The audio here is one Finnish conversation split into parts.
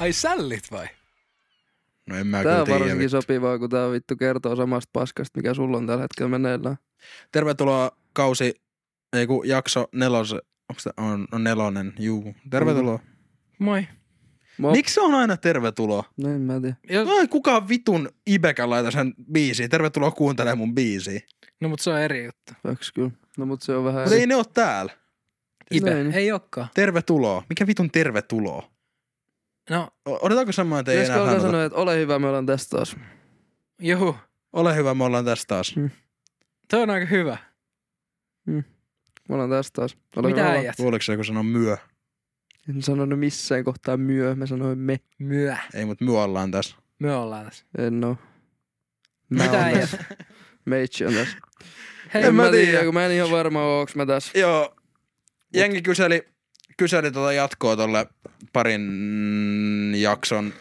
Ai sällit vai? No en mä kyllä tiedä. Tää on varsinkin sopivaa, kun tää vittu kertoo samasta paskasta, mikä sulla on tällä hetkellä meneillään. Tervetuloa jakso 4. Onks tää on 4? Juu. Tervetuloa. Moi. Miksi se on aina tervetuloa? No en mä tiedä. No kukaan vitun ibekä laita sen biisiin. Tervetuloa kuuntelemaan mun biisiä. No mut se on eri juttu. Onks kyllä? No mut se on vähän eri. Ei ne oo täällä. Ibe. Noin. Ei ookaan. Tervetuloa. Mikä vitun tervetuloa? No. Odotetaanko samaa, että ei enää haluta? Josko sanoa, että ole hyvä, me ollaan tässä taas. Juhu. Ole hyvä, me ollaan tässä taas. Mm. Toi on aika hyvä. Mm. Me ollaan tässä taas. Ole mitä äijät? Oliko se joku sanoa myö? En sanonut missään kohtaa myö, mä sanoin me. Myö. Ei, mut myö ollaan tässä. Myö ollaan tässä. En oo. Mitä äijät? Meitsi on tässä. Hei, en mä tiedä, kun mä en ihan varma oo, onks mä tässä. Joo. Jengi kyseli tota jatkoa tolle parin jakson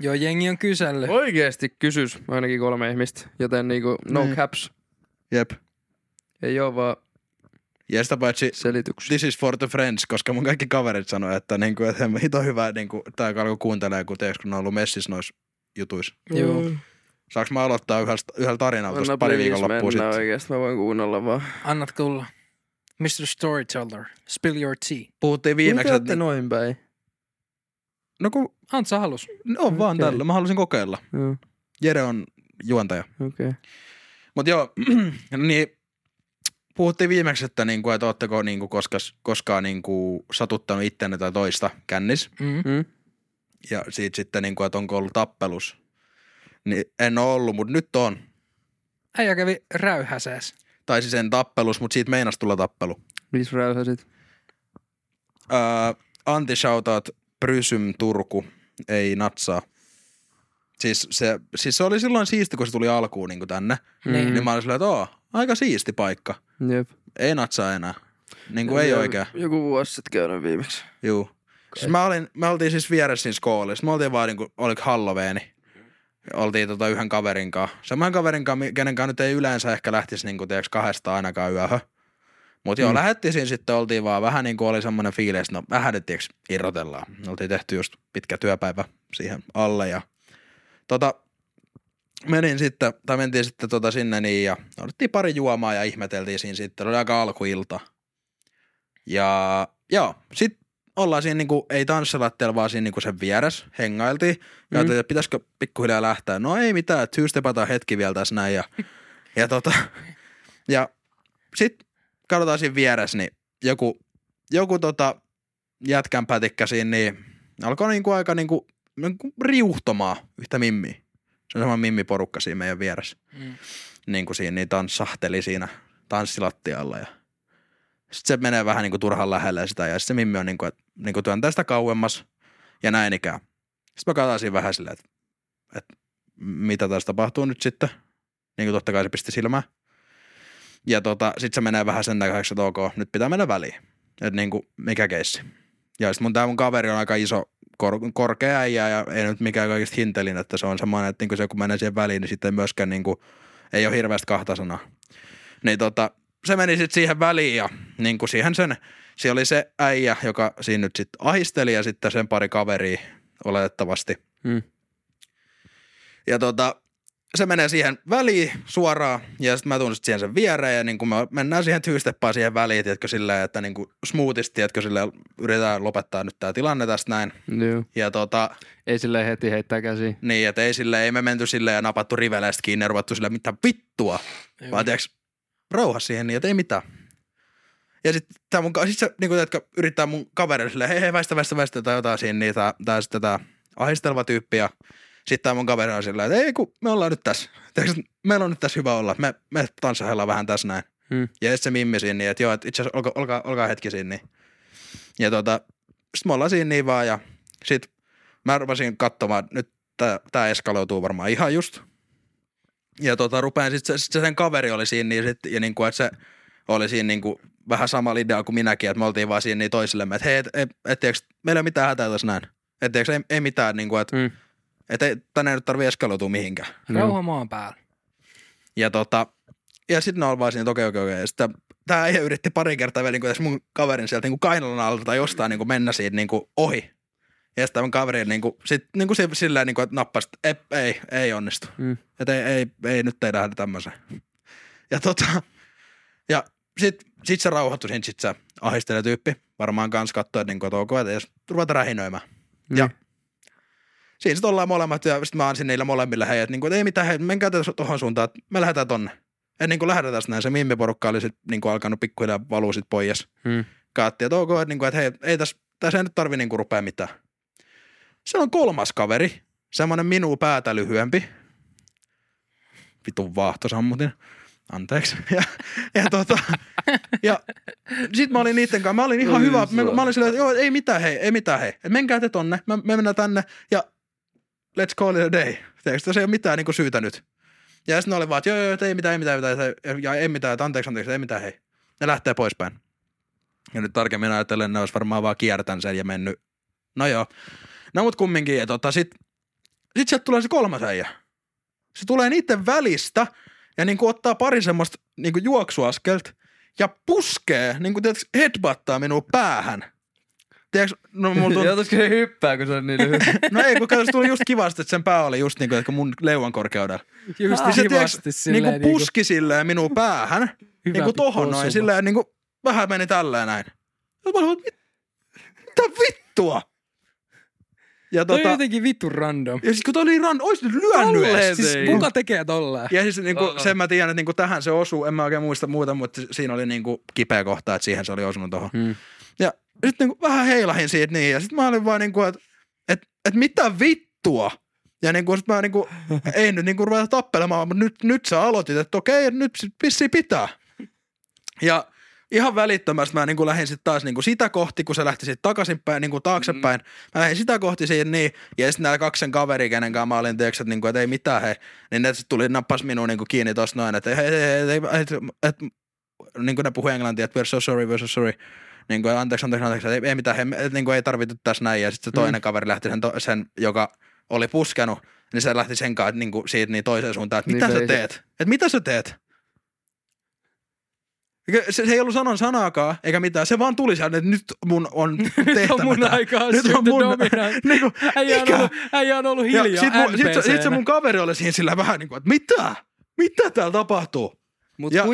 Joo, jengi on kysellyt. Oikeesti kysys ainakin 3 ihmistä, joten niinku no caps. Jep. Ei oo vaan paitsi selityksiä. This is for the friends, koska mun kaikki kaverit sanoo, että niinku, et hito on hyvä niinku, tää alkoi kuuntelemaan, kun teeks, kun on ollut messissä nois jutuis. Joo. Saaks mä aloittaa yhdellä tarinalla tuosta pari viikonloppua sitten? Anna oikeesti, mä voin kuunnella vaan. Annat tulla. Mr. Storyteller, spill your tea. Puhuttiin viimeksi, että noin päin? No kun Antsa halus. No okay. Vaan tällä. Mä halusin kokeilla. Joo. Jere on juontaja. Okei. Okay. Mut joo, niin puhuttiin viimeksi, että niinku, et ootteko niinku koskaan niinku satuttanut ittenne tai toista kännis. Mm-hmm. Ja siitä sitten niinku, et onko ollut tappelus. Niin en oo ollut, mut nyt on. Äijä kävi räyhäsääs. Tai siis en tappelus, mut siitä meinas tulla tappelu. Missä räyhäsit? Antti shoutout Prysym Turku, ei natsaa. Siis se oli silloin siisti, kun se tuli alkuun niinku tänne. Niin mä olin silleen, että aika siisti paikka. Jep. Ei natsaa enää. Niinku ei oikein. Joku vuosi sit käydään viimeksi. Juu. Kai. Siis me oltiin siis vieressä siinä skoolissa. Me oltiin vaan niinku, oliko Halloweeni. Oltiin yhden kaverin kanssa. Semmoinen kaverin kanssa, kenen kanssa nyt ei yleensä ehkä lähtisi niinku teeks kahdesta ainakaan yöhön. Mut joo, lähettiin siinä sitten, oltiin vaan vähän niinku oli semmoinen fiilis, no vähän nyt tiiäks irrotellaan. Oltiin tehty just pitkä työpäivä siihen alle ja mentiin sitten sinne niin ja otettiin pari juomaa ja ihmeteltiin siinä sitten. Oli aika alkuilta. Ja joo, sit ollaan siinä niinku, ei tanssilattialla, vaan siinä niinku sen vieressä hengailtiin. Ja että pitäisikö pikkuhiljaa lähteä? No ei mitään, että hyystepataan hetki vielä tässä näin. Ja sit katsotaan siinä vieressä, niin joku jätkän pätikkä siinä, niin alkoi niinku aika niinku riuhtomaan yhtä mimmiä. Se on sama mimmiporukka siinä meidän vieressä. Niinku siinä, niin tanssahteli siinä tanssilattialla ja sitten se menee vähän niinku turhan lähelle sitä ja sitten se mimmi on niinku työntää sitä kauemmas ja näin ikään. Sitten mä katsoin vähän silleen, että mitä tässä tapahtuu nyt sitten. Niinku totta kai se pisti silmään. Ja sit se menee vähän sen näköiseksi, että ok, nyt pitää mennä väliin. Että niinku mikä keissi. Ja sit tää mun kaveri on aika iso, korkea äijä ja ei nyt mikään kaikista hintelin, että se on semmoinen, että niinku se kun menee siihen väliin, niin sitten myöskään niinku ei ole hirveästi kahta sanaa. Niin se meni sitten siihen väliin ja niinku siihen siellä oli se äijä, joka siinä nyt sitten ahisteli ja sitten sen pari kaveria oletettavasti. Ja se menee siihen väliin suoraan ja sitten mä tuun sitten siihen sen viereen ja niinku me mennään siihen tyysteppaan siihen väliin, tiedätkö silleen, että niinku smoothisti, tiedätkö silleen, yritetään lopettaa nyt tää tilanne tästä näin. Joo. Ja ei silleen heti heittää käsiin. Niin, että ei me menty silleen ja napattu riveleistä kiinni ja ruvettu silleen, mitä vittua, vaan tiedätkö, rauha siihen niin, että ei mitään. Ja sit se niinku teetkö yrittää mun kaverille silleen, hei väistä tai jotain siinä, niin tää sitten tää ahistelva tyyppi ja sit tää mun kaveri on silleen, että ei kun me ollaan nyt tässä. Meillä on nyt tässä hyvä olla, me tanssahellaan vähän tässä näin. Ja sit se mimmi siinä, niin että joo, et itse asiassa olkaa hetki siinä niin. Ja sit me ollaan siinä niin vaan ja sit mä rupesin katsomaan, nyt tää eskaloituu varmaan ihan just. Ja rupean, sit se sen kaveri oli siinä niin, ja niinku, että se oli siinä niinku vähän sama idea kuin minäkin, että me oltiin vaan siinä niin toisillemme, että hei, tiiäks, meillä ei ole mitään hätää tässä näin. Et tiiäks, ei mitään niinku, että tänne ei nyt tarvii eskaloitua mihinkään. Rauha maan päällä. Ja sit ne oli vaan siinä, että okei. Ja sitten tämä ei yritti pari kertaa vielä niin kuin tässä mun kaverin sieltä niin kuin kainalon alta tai jostain niin kuin mennä siitä niin kuin ohi. Ja sitten tämän kaverin niin kuin silleen, niin kuin, että nappasi, että ei onnistu. Mm. Että ei nyt ei lähde tämmöiseen. Ja ja sit se rauhoittui, sit se ahistelijatyyppi varmaan kans katsoi, että niin kuin, että jos ruvetaan rähinöimään. Mm. Ja siinä sit ollaan molemmat ja sit mä ansin niillä molemmille hei, että, niin kuin, että ei mitään, hei, menkää tuohon suuntaan, että me lähdetään tonne. Että niin kuin lähdetään tästä näin, se mimmiporukka oli sit niin kuin alkanut pikkuhiljaa valuu sit pois. Mm. Kaatti, että ok, että hei, ei tässä ei nyt tarvi niin kuin rupea mitään. Siellä on kolmas kaveri, semmoinen minua päätä lyhyempi. Vitun vaahto sammutin. Anteeksi. Ja sit mä olin niitten kanssa, mä olin ihan hyvä. Mä olin silleen, että joo, ei mitään hei. Menkää te tonne, me mennään tänne ja let's call it a day. Tiedätkö, tässä ei ole mitään niinku syytä nyt. Ja sitten ne oli vaan, että joo, ei mitään, että anteeksi, ei mitään hei. Ne lähtee poispäin. Ja nyt tarkemmin ajatellen, ne olisi varmaan vaan kiertän sen ja mennyt. No joo. No mut kumminkin, että sit sieltä tulee se kolmas äijä. Se tulee niiden välistä ja niinku ottaa pari semmoista niinku juoksuaskelta ja puskee, niinku tiiäks, headbuttaa minua päähän. Tiiäks, no mulla tuntuu... Joutuisiko se hyppää, kun se on niin lyhyt? No ei, kun se tuli just kivasti, että sen pää oli just niinku, että mun leuan korkeudella. Just se, kivasti tiiäks, silleen. Niinku puski silleen minua päähän, niinku tohon noin, silleen niinku vähän meni tälleen näin. Ja mä olin, mitä vittua? Ja toi on jotenkin vittu random. Ja siis kun toi oli random, ois nyt lyönnyt ees. Siis kuka tekee tolleen? Ja siis niinku sen mä tiedän, että niinku tähän se osuu. En mä oikein muista muuta, mutta siinä oli niinku kipeä kohta, että siihen se oli osunut tohon. Hmm. Ja sit niinku vähän heilahin siitä niin. Ja sit mä olin vaan niinku, että et mitä vittua? Ja niinku sit mä niinku, ei nyt niinku ruveta tappelemaan, mutta nyt sä aloitit, että okei, nyt vissiin pitää. Ja ihan välittömästi mä niinku lähdin sit taas niinku sitä kohti, kun se lähti sit takaisinpäin, niinku taaksepäin. Mä lähdin sitä kohti siihen niin, ja sit nää kaksi sen kaveri, kenen kanssa mä olin tiiäks, että niinku, et ei mitään hei. Niin ne sit tuli nappas minua niinku kiinni tossa noin, että hei, niinku ne puhui englantia, että we're so sorry. Niinku anteeksi, ei mitään hei, et niinku ei tarvittu tässä näin. Ja sit se toinen kaveri lähti sen, joka oli puskenut, niin se lähti sen kanssa niinku siitä niin toiseen suuntaan, että mitä sä teet? Se ei ollut sanon sanaakaan, eikä mitään. Se vaan tuli sieltä, että nyt mun on tehtävä. On mun aikaa nyt on mun niinku, äijä on ollut hiljaa. Sitten se mun kaveri oli siinä sillä vähän niin kuin, että mitä täällä tapahtuu? Ja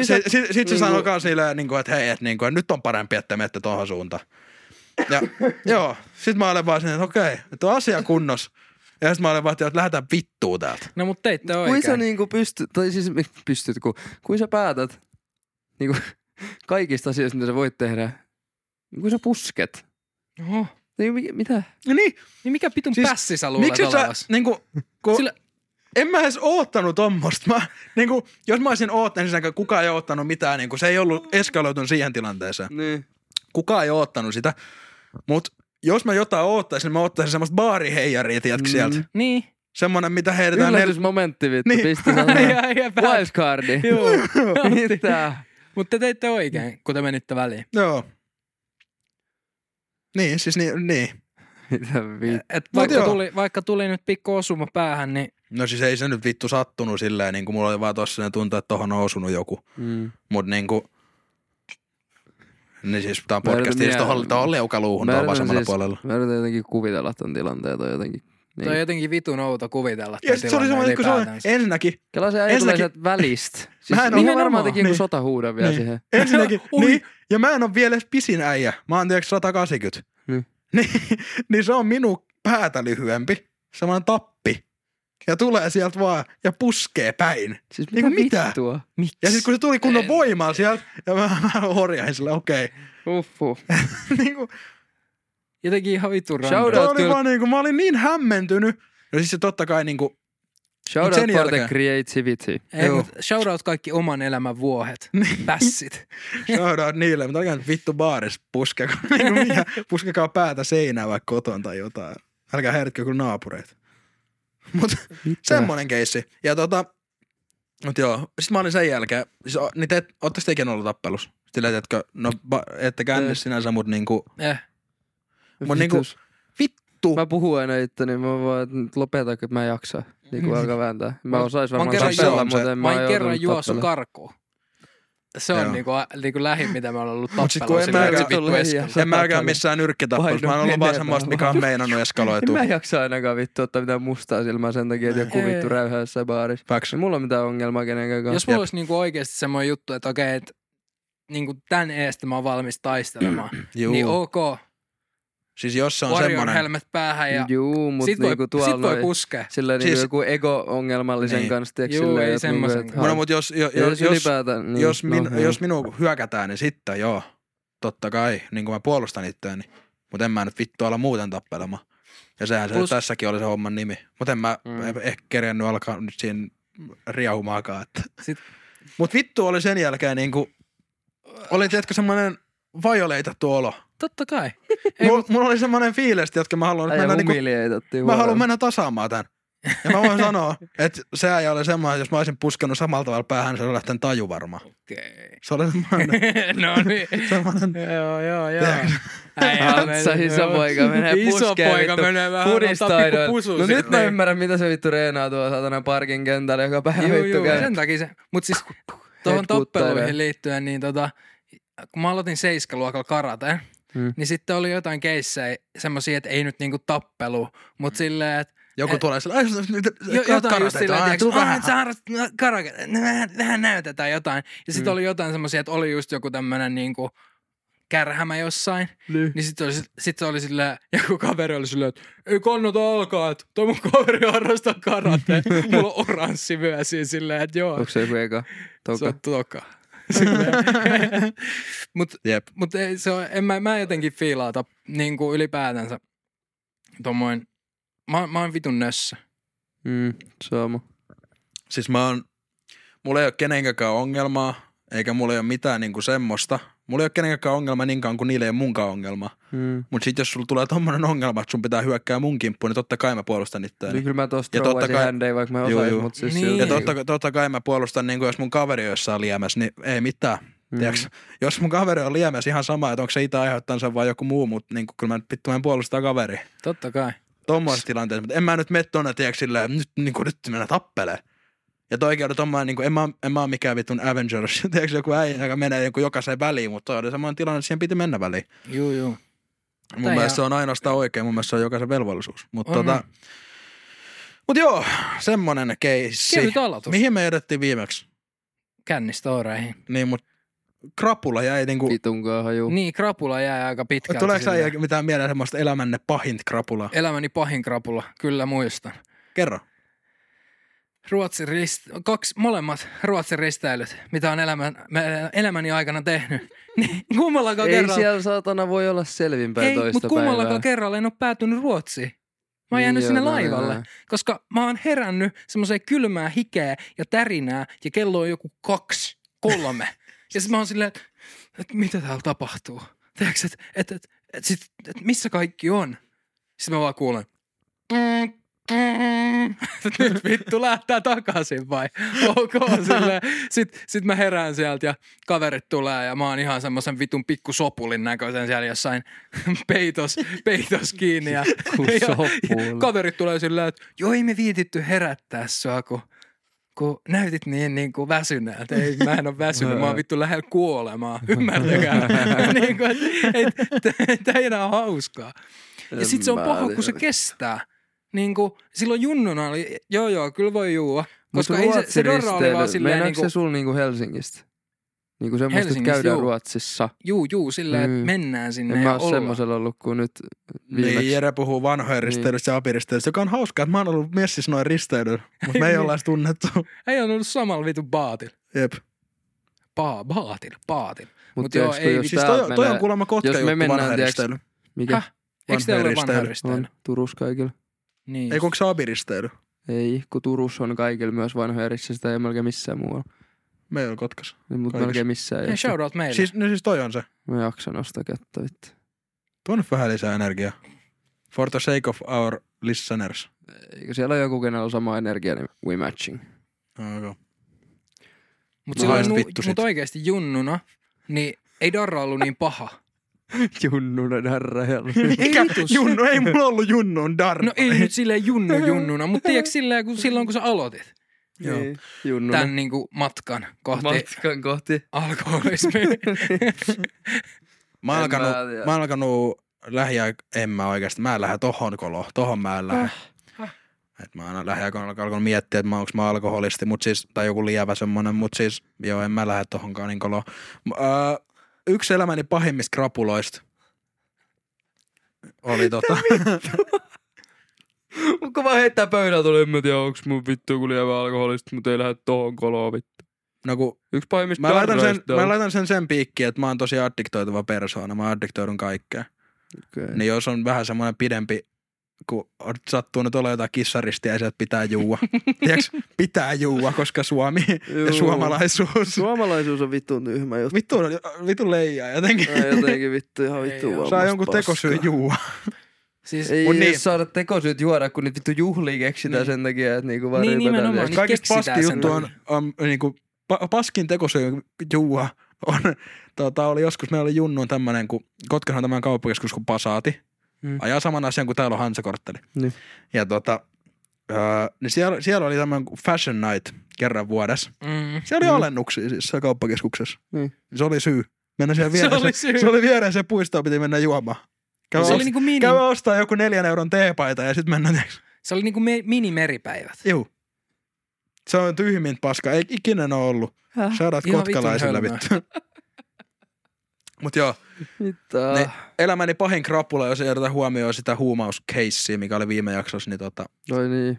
sitten se sanoi myös niillä, että hei, että nyt on parempi, että menette tuohon suuntaan. Ja joo, sitten mä olen vaan siinä, että okei, että on asia kunnossa. Ja sitten mä olen vahtia, että lähdetään vittuun täältä. No mut teitte oikein. Kuin sä niinku pystyt, tai siis pystyt, kun sä päätät niinku... Kaikista asioista, mitä sä voit tehdä. Kun sä pusket. Oho. Mitä? No niin mikä pitun siis, pässi sä luulet olevas? Niinku, sillä... En mä edes oottanut tommosta. Niinku, jos mä olisin oottanut, niin kukaan ei oottanut mitään. Niinku, se ei ollut eskaloitunut siihen tilanteeseen. Niin. Kukaan ei oottanut sitä. Mut jos mä jotain oottaisin, niin mä oottaisin semmoista baariheijaria, tiedätkö sieltä? Niin. Semmoinen, mitä heitetään... Yllätysmomentti vittu. Niin. Pistä sanoa. Wisecardi. Joo. Mitä? Mutta te teitte oikein, kun te menitte väliin. Joo. Niin, siis niin. Mitä vittu? Vaikka tuli nyt pikku osuma päähän, niin... No siis ei se nyt vittu sattunut silleen, niin kuin mulla oli vaan tossa ne tuntuu, että tohon on osunut joku. Mm. Mut niinku... Niin siis tää on podcasti, jos tohon leukaluuhun tuolla vasemmalla puolella. Mä yritän jotenkin kuvitella ton tilanteen tai jotenkin... Niin. Toi on jotenkin vitun outo kuvitella. Ja se oli semmoinen, kun se on ensinnäkin. Kela se äijä tulee sieltä välistä. Siis ihan varmaan teki niin. Sotahuudan vielä niin. Siihen. Ensinnäkin, niin. Ja mä en ole vielä edes pisin äijä. Mä oon tiiäks 180. Niin se on minun päätä lyhyempi. Semmoinen tappi. Ja tulee sieltä vaan ja puskee päin. Siis mitä vittua? Miksi? Ja sit kun se tuli kunnon voimaa sieltä. Ja mä horjain sille, okei. Uffu. Niinku... Jotenkin ihan vitun random. Niinku, mä olin niin hämmentynyt. Ja siis se totta kai niinku... Shoutout for the creativity. Ei, shoutout kaikki oman elämän vuohet. Pässit. Shoutout niille. Mutta oikein vittu baaris puskekaa. Puskekaa päätä seinään vaikka koton tai jotain. Älkää häiritkö kyllä naapureita. Mutta semmonen keissi. Ja mut joo. Sitten mä olin sen jälkeen. Siis, niin ootteko tekin ollut tappelus? Sillä etkö... No ette känny sinänsä, mut niinku... Mut niinku, vittu. Mä puhun aina itse, niin mä vaan, että lopetaanko, että mä en jaksaa. Niinku alkaa vääntää. Mä osais varmaan tappella, mutta en mä oon kerran juossut karkuun. Se on niinku lähin, mitä me ollaan ollut tappelua silleen, että se vittu eskaloituu. En mäkään missään nyrkkitappelua. Mä oon ollut vaan semmoista, mikä on meinannut eskaloitua. En mä jaksa ainakaan vittu ottaa mitään mustaa silmää sen takia, että joku vittu räyhää jossain baarissa. Mulla on mitään ongelmaa kenenkään kanssa. Jos mulla olisi niinku oikeasti semmoinen juttu, että okei, että niinku tän eestä mä oon valmis taistelemaan, niin ok. Siis jos se on semmoinen... Warrior helmet päähän ja... Juu, mutta niinku tuolla... Sit voi puskea. Silleen siis... niinku joku ego-ongelmallisen niin. kanssa. Tiiäks, juu, ei semmoisen. No, mutta jos minua hyökätään, niin sitten joo. Totta kai, niin kuin mä puolustan itseäni. Mutta en mä nyt vittu olla muuten tappelema. Ja sehän se tässäkin oli se homman nimi. Mutta en mä ehkä kerennyt alkaa nyt siinä riahumaakaan. Sit... Mutta vittu oli sen jälkeen niinku... Oli tiedätkö semmoinen vajoleitattu olo. Totta kai. Mulla oli semmoinen fiilis, jotka mä haluan mennä niinku, mä haluan mennä tasaamaan tän. Ja mä voin sanoa, että se ei ole semmoinen, jos mä olisin puskenut samalla tavalla päähän, se olisi lähtenyt taju varmaan. Okei. Se oli semmoinen. No niin. Semmoinen. Joo. Antsa, iso poika menee puskeen. Iso poika menee vähän. No nyt mä ymmärrän, mitä se vittu reenaa tuo satana parkin kentällä, joka päivä vittu käy. Sen takia se. Mut siis tuohon tappeluihin liittyen, niin kun mä aloitin 7-luokalla karateen, niin sitten oli jotain keissejä semmosia, että ei nyt niinku tappelu, mutta silleen, että... Joku tulee silleen, jotain just silleen, että sä harrastat karateen, vähän näytetään jotain. Ja sitten oli jotain semmosia, että oli just joku tämmönen niinku kärhämä jossain, niin sitten oli silleen, joku kaveri oli silleen, että ei kannata alkaa, että toi mun kaveri harrastaa karateen. Mulla on oranssi myösiä silleen, että joo. Onko se joku eka? Toka. Se on toka. Mut se on, mä jotenkin fiilaata niinku ylipäätänsä tommoin, mä oon vitun nössä. Sama. Siis mulla ei oo kenenkään ongelmaa, eikä mulla ei oo mitään niinku semmoista. Mulla ei oo kenenkään ongelmaa niinkaan kuin niillä ei oo munkaan ongelmaa. Mut sit jos sulla tulee tommonen ongelma, että sun pitää hyökkää mun kimppuun, niin totta kai mä puolustan itseäni. Niin kyllä mä tosta rouvaisin händejä, vaikka mä osaisin, mut siis... Niin. Ja totta kai mä puolustan, niin kuin jos mun kaveri jossain liemässä, niin ei mitään. Tiedätkö, jos mun kaveri on liemässä ihan sama, että onko se itse aiheuttansa vai joku muu, mutta niin kyllä mä vittu en puolustaa kaveria. Totta kai. Tuommoisessa tilanteessa, mutta en mä nyt mene tonne, tiedätkö, silleen, nyt mennä tappeleen. Ja toi oikein oli tommoinen, niin en mä ole mikään vitun Avengers, tiedätkö joku äijä, joka menee jokaiseen väliin, mutta toi oli semmoinen tilanne, että siihen piti mennä väliin. Juu. Mun mielestä se on ainoastaan oikein, mun mielestä se on jokaisen velvollisuus. Mut joo, semmonen keissi. Kevyt aloitus. Mihin me edettiin viimeksi? Kännistä ooreihin. Niin, mut krapula jäi niinku... Vitunkaan haju. Niin, krapula jäi aika pitkälti. Tuleeko sä mitään mieleen semmoista elämänne pahin krapulaa? Elämäni pahin krapula, kyllä muistan. Kerro. Molemmat Ruotsin risteilyt, mitä on elämäni aikana tehnyt. Niin kummallakaan kerralla... Ei siellä saatana voi olla selvinpäin toista päivää. Ei, mutta kummallakaan kerralla en ole päätynyt Ruotsiin. Mä oon jäänyt sinne laivalle, koska mä oon herännyt semmoiseen kylmää hikeä ja tärinää ja kello on joku 2, 3. Ja sit mä oon silleen, että mitä täällä tapahtuu? Tiedätkö, että missä kaikki on? Sit mä vaan kuulen. Nyt vittu lähtää takaisin vai? Ok, silleen. Sit mä herään sieltä ja kaverit tulee ja mä oon ihan semmosen vitun pikkusopulin näköisen siellä jossain peitos kiinni. Ja kaverit tulee silleen, että joo ei me viititty herättää sua, kun näytit niin kuin väsyneeltä. Ei, mä en ole väsynyt, mä oon vittu lähellä kuolemaa. Ymmärtäkää. Niin kuin, että ei enää ole hauskaa. Ja sit se on paha, kun se kestää. Niinku, silloin junnuna oli, joo, kyllä voi juua, koska ei se dorra oli vaan silleen niinku... Meinaatko se sul niinku Helsingistä? Niinku semmoista, että käydään Ruotsissa. Juu, silleen, että mennään sinne ja ollaan. En mä oon semmosella ollut kuin nyt viimeksi. Niin, Jere puhuu vanhojen risteilystä ja apiristeilystä, joka on hauskaa, että mä oon ollut messissä noin risteilyllä, mutta me ei ollaan tunnettu. Ei on ollut samalla vitu baatilla. Jep. Baatilla. Mutta joo, ei... Siis toi on kuulemma Kotka juttu vanhojen risteily. Mikä? Eikö te ole vanhojen risteily? Turussa kaikilla. Niin. Ei, onko se abiristeily? Ei, kun Turussa on kaikilla myös vanhoja rissä, sitä ei melkein missään muualla. Me ei ole Kotkassa. Mutta melkein missään ei. Ei shoutout meille. Siis toi on se. Mä jaksan nostaa kättä vittu. Tuo vähän lisää energiaa. For the sake of our listeners. Eikö siellä ole joku, kenellä on sama energia, niin we matching. Okay. Mutta oikeasti junnuna, niin ei Darra ollut niin paha. Junnuna darra. Junnu, ei mulla ollut junnun darra. No ei nyt silleen junnuna, mutta tiedätkö silleen, kun silloin kun sä aloitit. Joo. Tämän niin kuin matkan kohti. Matkan kohti. Alkoholismi. Mä oon alkanut en mä lähden tohon koloon. Tohon mä en lähde. Et mä aina lähiaikoina alkanut miettiä, että onko mä alkoholisti, mut siis, tai joku lievä semmonen, mutta siis joo, en mä lähde tohonkaan niin koloon. Yksi elämäni pahimmista krapuloista oli Kun vaan heittää pöydältä, niin en mä tiedä, onks mun vittu kun lievä alkoholista, mut ei lähde tohon koloon vittu. No kun yksi pahimmista mä laitan sen piikkiin, että mä oon tosi addiktoituva persoona, mä addiktoidun kaikkeen. Okay. Niin jos on vähän semmoinen pidempi, kun sattuu nyt olla jotain kissaristiä ja sieltä pitää juua. Tiedätkö? Pitää juua, koska Suomi ja suomalaisuus. Suomalaisuus on vitun tyhmä juttu. Vitun leijaa jotenkin. Jotenkin vittu ihan vittu vaan. Saa jonkun tekosyyn juua. Siis ei niin saada tekosyyt juoda, kun niitä vittu juhliin keksitään sen takia, että niinku vaan rypätään. Niin kaikista paskin juttu on niinku, paskin tekosyy juua on, oli joskus, meillä oli junnuun tämmönen, kun Kotkassa on tämmönen kauppakeskus kuin Pasaati. Ajaa saman asian kuin täällä on Hansa-kortteli. Niin. Ja niin siellä oli tämmönen Fashion Night kerran vuodessa. Mm. Siellä oli alennuksia siis siellä kauppakeskuksessa. Niin. Se oli syy. Mennä siellä vieressä. Se oli vieressä ja puistoon piti mennä juomaan. Käydä ostaa joku 4 euron teepaita ja sit mennään. Se oli niinku minimeripäivät. Juu. Se on tyhmin paska. Ei ikinä ole ollut. Sadat kotkalaisilla vittu. Mut joo. Niin, elämäni pahin krapula, jos ei oteta huomioon sitä huumauskeissiä, mikä oli viime jaksossa, niin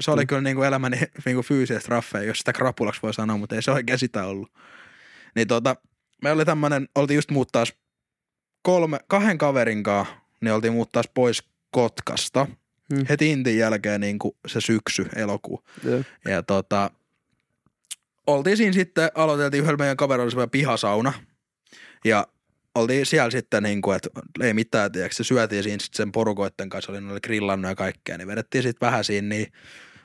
se oli kyllä niinku elämäni niinku fyysistä raffeja, jos sitä krapulaksi voi sanoa, mutta ei se oikein sitä ollut. Niin me oli tämmönen, oltiin just muuttaa 2 kaverinkaan, niin oltiin muuttaa pois Kotkasta. Heti Intin jälkeen niinku se syksy, elokuu. Yeah. Ja oltiin siinä sitten, aloiteltiin yhdellä meidän kaverilla semmoinen pihasauna. Ja oltiin siellä sitten niinku, että ei mitään, tiedätkö, se syötiin siinä sitten sen porukoitten kanssa, oli grillannut ja kaikkea, niin vedettiin sitten vähän siinä, niin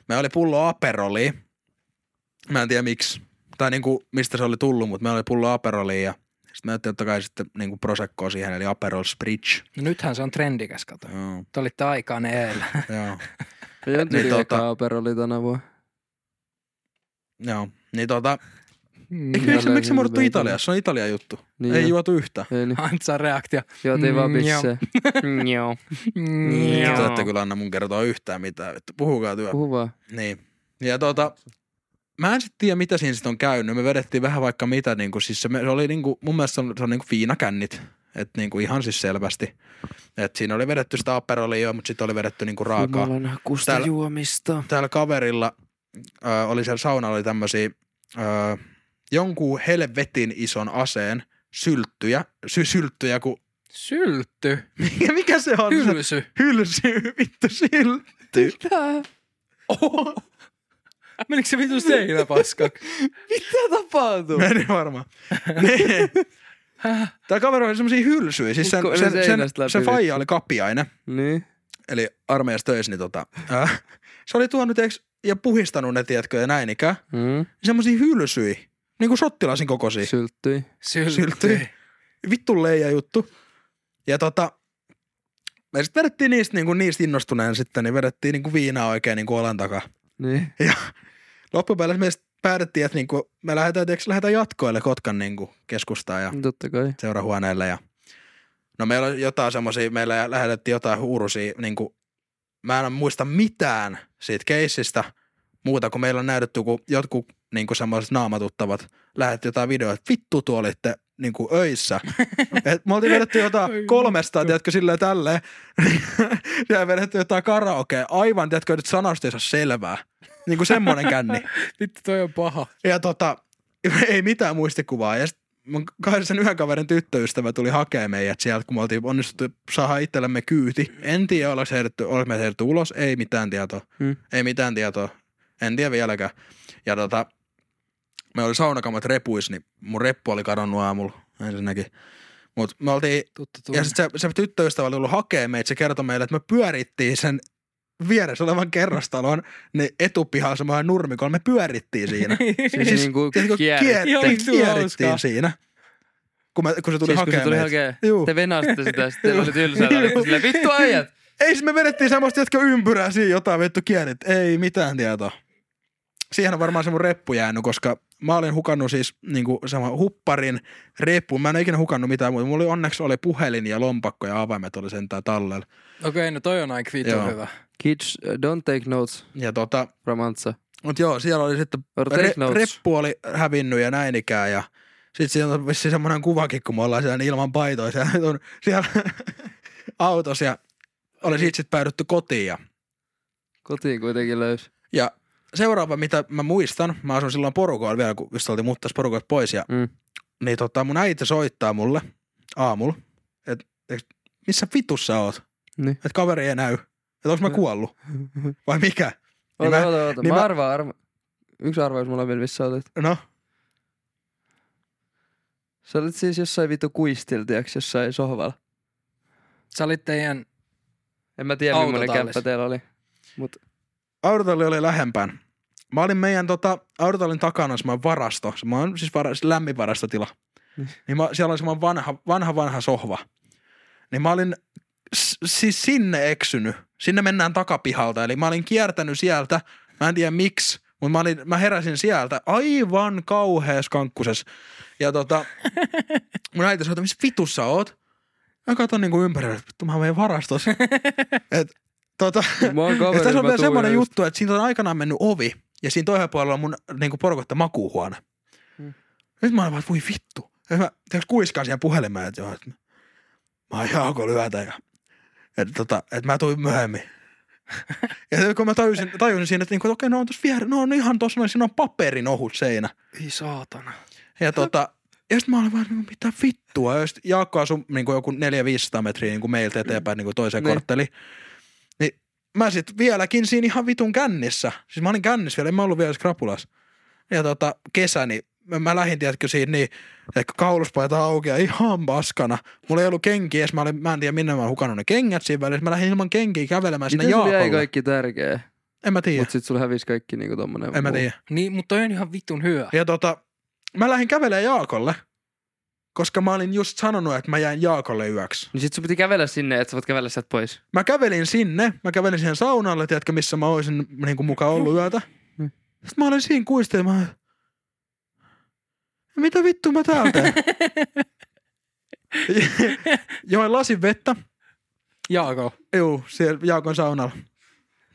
me oli pullo Aperolia, mä en tiedä miksi, tai niinku mistä se oli tullut, mutta me oli pullo Aperolia ja sitten me otettiin totta kai sitten niinku Proseccoa siihen, eli Aperol Spritz. No nythän se on trendikäs, kato. Joo. Te olitte aikaan eellä. Joo. Ei on tyliäkään Aperoli tänä vuonna. Joo, niin Miksi se muodottu Italiassa? Se on Italian juttu. Niin ei juotu yhtä. Niin. Antsa reaktio. Juotiin vaan pisse. Joo. Te ette kyllä anna mun kertoa yhtään mitään. Puhukaa työ. Puhu vaan. Niin. Ja mä en sit tiedä mitä siinä sit on käynyt. Me vedettiin vähän vaikka mitä. Niinku, siis se oli niinku, mun mielestä se on niinku viinakännit. Et niinku ihan siis selvästi. Et siinä oli vedetty sitä Aperolia, mutta sit oli vedetty niinku raakaa. Jumala nakusta juomista. Täällä kaverilla oli siellä sauna, oli tämmösiä jonkun helvetin ison aseen sylttyjä. Sylttyjä kun... Syltty? Mikä se on? Hylsy. Hylsy, vittu syltty. Mitä? Oho. Menikö se vittu seinä paskaksi? Mitä tapahtuu? Meni varmaan. Tää kaveri oli semmosia hylsyjä. Siis se faija oli Kapiainen. Niin. Eli armeijassa töissä, niin se oli tuonut, ja puhistanut ne, tiedätkö, ja näin ikään. Mm. Semmosia hylsyi. Niinku sottilasin kokoisia. Sylttyi. Vittu leija juttu. Ja me sit vedettiin niistä innostuneen sitten, niin vedettiin niinku viinaa oikein niinku olan takaa. Niin. Ja loppupäivä me sit päätettiin, että niinku me lähdetään jatkoille Kotkan niinku keskustaan ja seurahuoneelle. Ja no meillä on jotain semmosia, meillä lähetettiin jotain huurusia niinku. Mä en muista mitään siitä keissistä muuta, kun meillä on näytetty, kun jotkut niinku semmoiset naamatuttavat lähetti jotain videoita, että vittu tuo olitte niinku öissä. Et me oltiin vedetty jotain 300, tiedätkö, silleen tälleen. Ja vedetty jotain karaokea. Aivan, tiedätkö, nyt sanasteessa selvää. Niinku semmoinen känni. Vittu toi on paha. Ja ei mitään muistikuvaa. Ja sit mun sen yhden kaverin tyttöystävä tuli hakemaan meidät sieltä, kun me oltiin onnistuttu saada itsellemme kyyti. En tiedä, oliko me heitetty ulos. Ei mitään tietoa. Ei mitään tietoa. En tiedä vieläkään. Ja me oli saunakamat repuis, niin mun reppu oli kadonnut aamulla ensinnäkin. Mut me oltiin, ja sit se tyttöystävä oli ollut hakemaan meitä. Se kertoi meille, että me pyörittiin sen vieressä olevan kerrostalon ne etupihaa semmoinen nurmikolla. Me pyörittiin siinä. siis niinku kierittiin siinä. Kun se tuli hakee. Te venasitte sitä, sitten teillä oli tylsää. Vittu äijät! Ei, siis me vedettiin semmoista, jotka ympyrää siinä jotain vittu kierit. Ei mitään tietoa. siihen on varmaan se mun reppu jäänyt, koska mä olen hukannut siis niinku sama hupparin reppu. Mä en ole ikinä hukannut mitään muuta. Mulla oli onneksi oli puhelin ja lompakko ja avaimet oli sentään tallella. Okei, no toi on aika hyvä. Kids, don't take notes. Ja from Antsa. Mut joo, siellä oli sitten reppu oli hävinnyt ja näin ikään ja sitten siinä on vissiin semmoinen kuvakin, kun me ollaan siellä ilman paitoja. Siellä autossa ja oli siitä sitten päädytty kotiin. Ja kotiin kuitenkin löysi. Ja seuraava, mitä mä muistan, mä asuin silloin porukoilla vielä, kun just oltiin muuttaisi porukoilta pois. Ja, niin mun äiti soittaa mulle aamulla, että missä vitussa oot? Niin. Että kaveri ei näy. Että onko mä kuollut? Vai mikä? Oota. Niin mä arvaan. Yksi arvaus mulla on vielä, missä olet. No? Sä olit siis jossain vittu kuistiltiäksi, jossain sohvalla. Sä olit teidän en mä tiedä, millainen kämppä teillä oli. Mut. Autotalli oli lähempään. Mä olin meidän autotallin takana semmoinen varasto. Mä oon siis lämmin varastotila. Niin siellä oli semmoinen vanha sohva. Niin mä olin siis sinne eksynyt. Sinne mennään takapihalta. Eli mä olin kiertänyt sieltä. Mä en tiedä miksi. Mut mä heräsin sieltä aivan kauhees kankkuses. Ja mun äiti sanoi, että missä vitussa oot? Mä katon niinku ympärille, että vittu mä menen varastossa. Ja tässä on vielä semmoinen juttu, että siitä on aikanaan mennyt ovi. Ja siinä toisella puolella on mun niinku porukoitta makuuhuone. Nyt mä olen vaan, että voi vittu. Ja mä kuiskaan siihen puhelimeen, että joo, että mä oon Jaakko lyötä. Ja että mä tuin myöhemmin. Ja kun mä tajusin siinä, että niinku, okei, no on tossa vieressä, no on ihan tossa noin, siinä on paperin ohut seinä. Ei saatana. Ja ja sit mä olin vaan, niinku, mitä vittua. Ja sit Jaakko asui niinku joku 400-500 metriä niinku meiltä eteenpäin niinku toiseen kortteliin. Niin mä sit vieläkin siinä ihan vitun kännissä. Siis mä olin kännissä vielä, en mä ollut vielä skrapulas. Ja kesä, niin mä lähdin tiedätkö siinä niin, että kauluspaita auki ja ihan paskana. Mulla ei ollut kenkiä edes, mä en tiedä minne mä oon hukannut ne kengät siinä välissä. Mä lähdin ilman kenkiä kävelemään sinne Jaakolle. Miten sulla jäi kaikki tärkeä? En mä tiedä. Mut sit sulla hävisi kaikki niinku tommonen. En mä tiedä. Niin, mutta toi on ihan vitun hyvä. Ja mä lähdin kävelemään Jaakolle, koska mä olin just sanonut, että mä jäin Jaakolle yöksi. Niin sit sun piti kävellä sinne, että sä voit kävellä sieltä pois. Mä kävelin sinne, siihen saunalle, tiedätkö missä mä oisin niinku mukaan ollut yötä. Sitten mä olin siinä kuistelmaan. Mitä vittu mä täältä? Join lasin vettä. Jaakko. Juu, siellä Jaakon saunalla.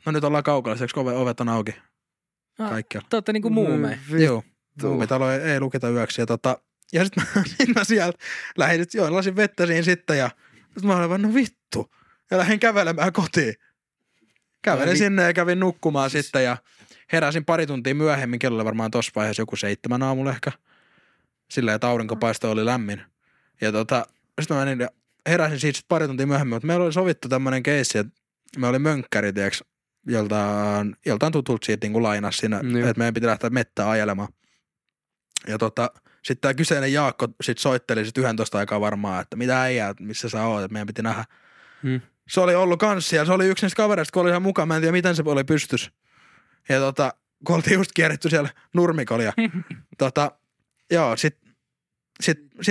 No nyt ollaan kaukalla, seks ovet on auki. Kaikkialla. Te ootte niinku muumeja. Juu. Muumitalo ei lukita yöksi. Ja, ja sit mä sieltä lähdin, join lasin vettä siinä sitten ja sit mä olin vaan, no vittu. Ja lähdin kävelemään kotiin. Kävelin sinne ja kävin nukkumaan sitten ja heräsin pari tuntia myöhemmin. Kello oli varmaan tossa vaiheessa joku 7 aamulla ehkä. Silleen, että aurinkopaisto oli lämmin. Ja sitten mä menin, heräsin siitä sit pari tuntia myöhemmin, mutta meillä oli sovittu tämmönen keissi, että me oli mönkkäri, tiiäks, joltain tutulta siitä niin lainas siinä, että meidän piti lähteä mettään ajelemaan. Ja sitten tämä kyseinen Jaakko sit soitteli sit 11 aikaa varmaan, että mitä äijää, missä sä oot, että meidän piti nähdä. Se oli ollut kans siellä, se oli yksi niistä kavereista, kun oli ihan mukaan, mä en tiedä miten se oli pystys. Ja kun oltiin just kierretty siellä nurmikolia, joo, sit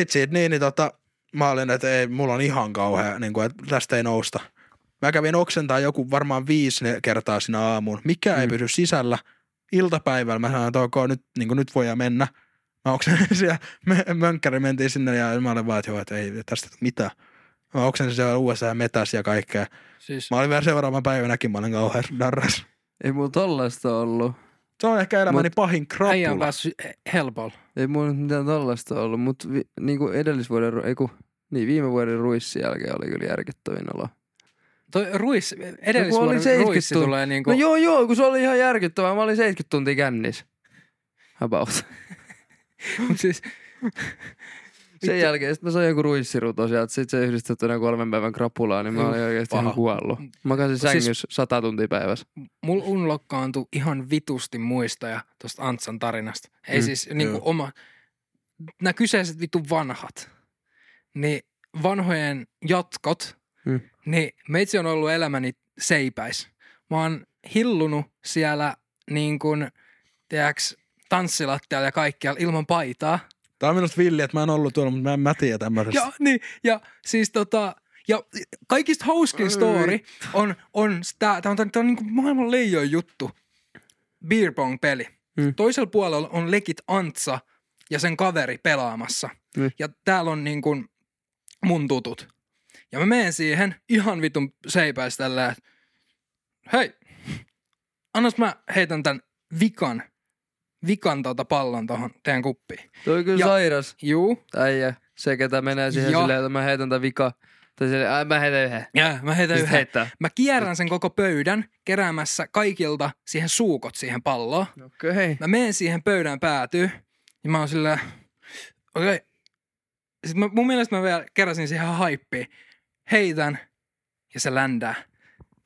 siitä niin, mä olin, että ei, mulla on ihan kauhea, niin kuin, että tästä ei nousta. Mä kävin oksentaa joku varmaan 5 kertaa siinä aamuun. Mikä ei pysy sisällä. Iltapäivällä mä sanoin, että okay, nyt voidaan mennä. Mä oksensin siellä, mönkkäri mentiin sinne ja mä olin vaan, että joo, että ei tästä mitään. Mä oksensin siellä uudessa ja metäs ja kaikkea. Siis. Mä olin vielä seuraavan päivänäkin, mä olin kauhean darras. Ei mulla tollaista ollut. Se on ehkä elämäni pahin krapula. Ei ole päässyt helpolla. Ei mulla mitään tällaista ollut, mutta niinku viime vuoden ruissin jälkeen oli kyllä järkyttävin olo. Toi ruissi, edellisvuoden ruissi tulee niinku. No joo, kun se oli ihan järkyttävää. Mä olin 70 tuntia kännissä. About. Mut siis sen jälkeen sit mä sain joku ruissiru tosiaan, sit se yhdistettynä 3 päivän krapulaan, niin mä olin oikeesti ihan kuollut. Mä käsin sängyssä siis 100 tuntia päivässä. Mulla unlokkaantui ihan vitusti muistoja tosta Antsan tarinasta. Ei siis niinku oma, nää kyseiset vittu vanhat, niin vanhojen jatkot, niin meitsi on ollut elämäni seipäis. Mä oon hillunut siellä niinkun, tiedäks, tanssilattialla ja kaikkialla ilman paitaa. Tämä on minusta villi, että mä en ollut tuolla, mutta mä tiedän tämmöisestä. Joo, niin. Ja siis ja kaikista hauskin story on tää on niinku maailman leijoin juttu. Beer pong peli. Toisella puolella on legit Antsa ja sen kaveri pelaamassa. Ja täällä on niin kuin mun tutut. Ja mä menen siihen ihan vitun seipäis tällä, että hei, annas mä heitän tän vikan pallon tohon teidän kuppiin. Toi on kyllä ja, sairas. Juu. Äijä, se ketä menee siihen silleen, että mä heitän tän vikaa. Tai silleen, mä heitän yhden. Mä kierrän sen koko pöydän keräämässä kaikilta siihen suukot siihen palloon. Okei. Mä menen siihen pöydän päätyyn ja mä oon silleen, okei. Sitten mun mielestä mä vielä keräsin siihen haippiin. Heitän ja se ländää.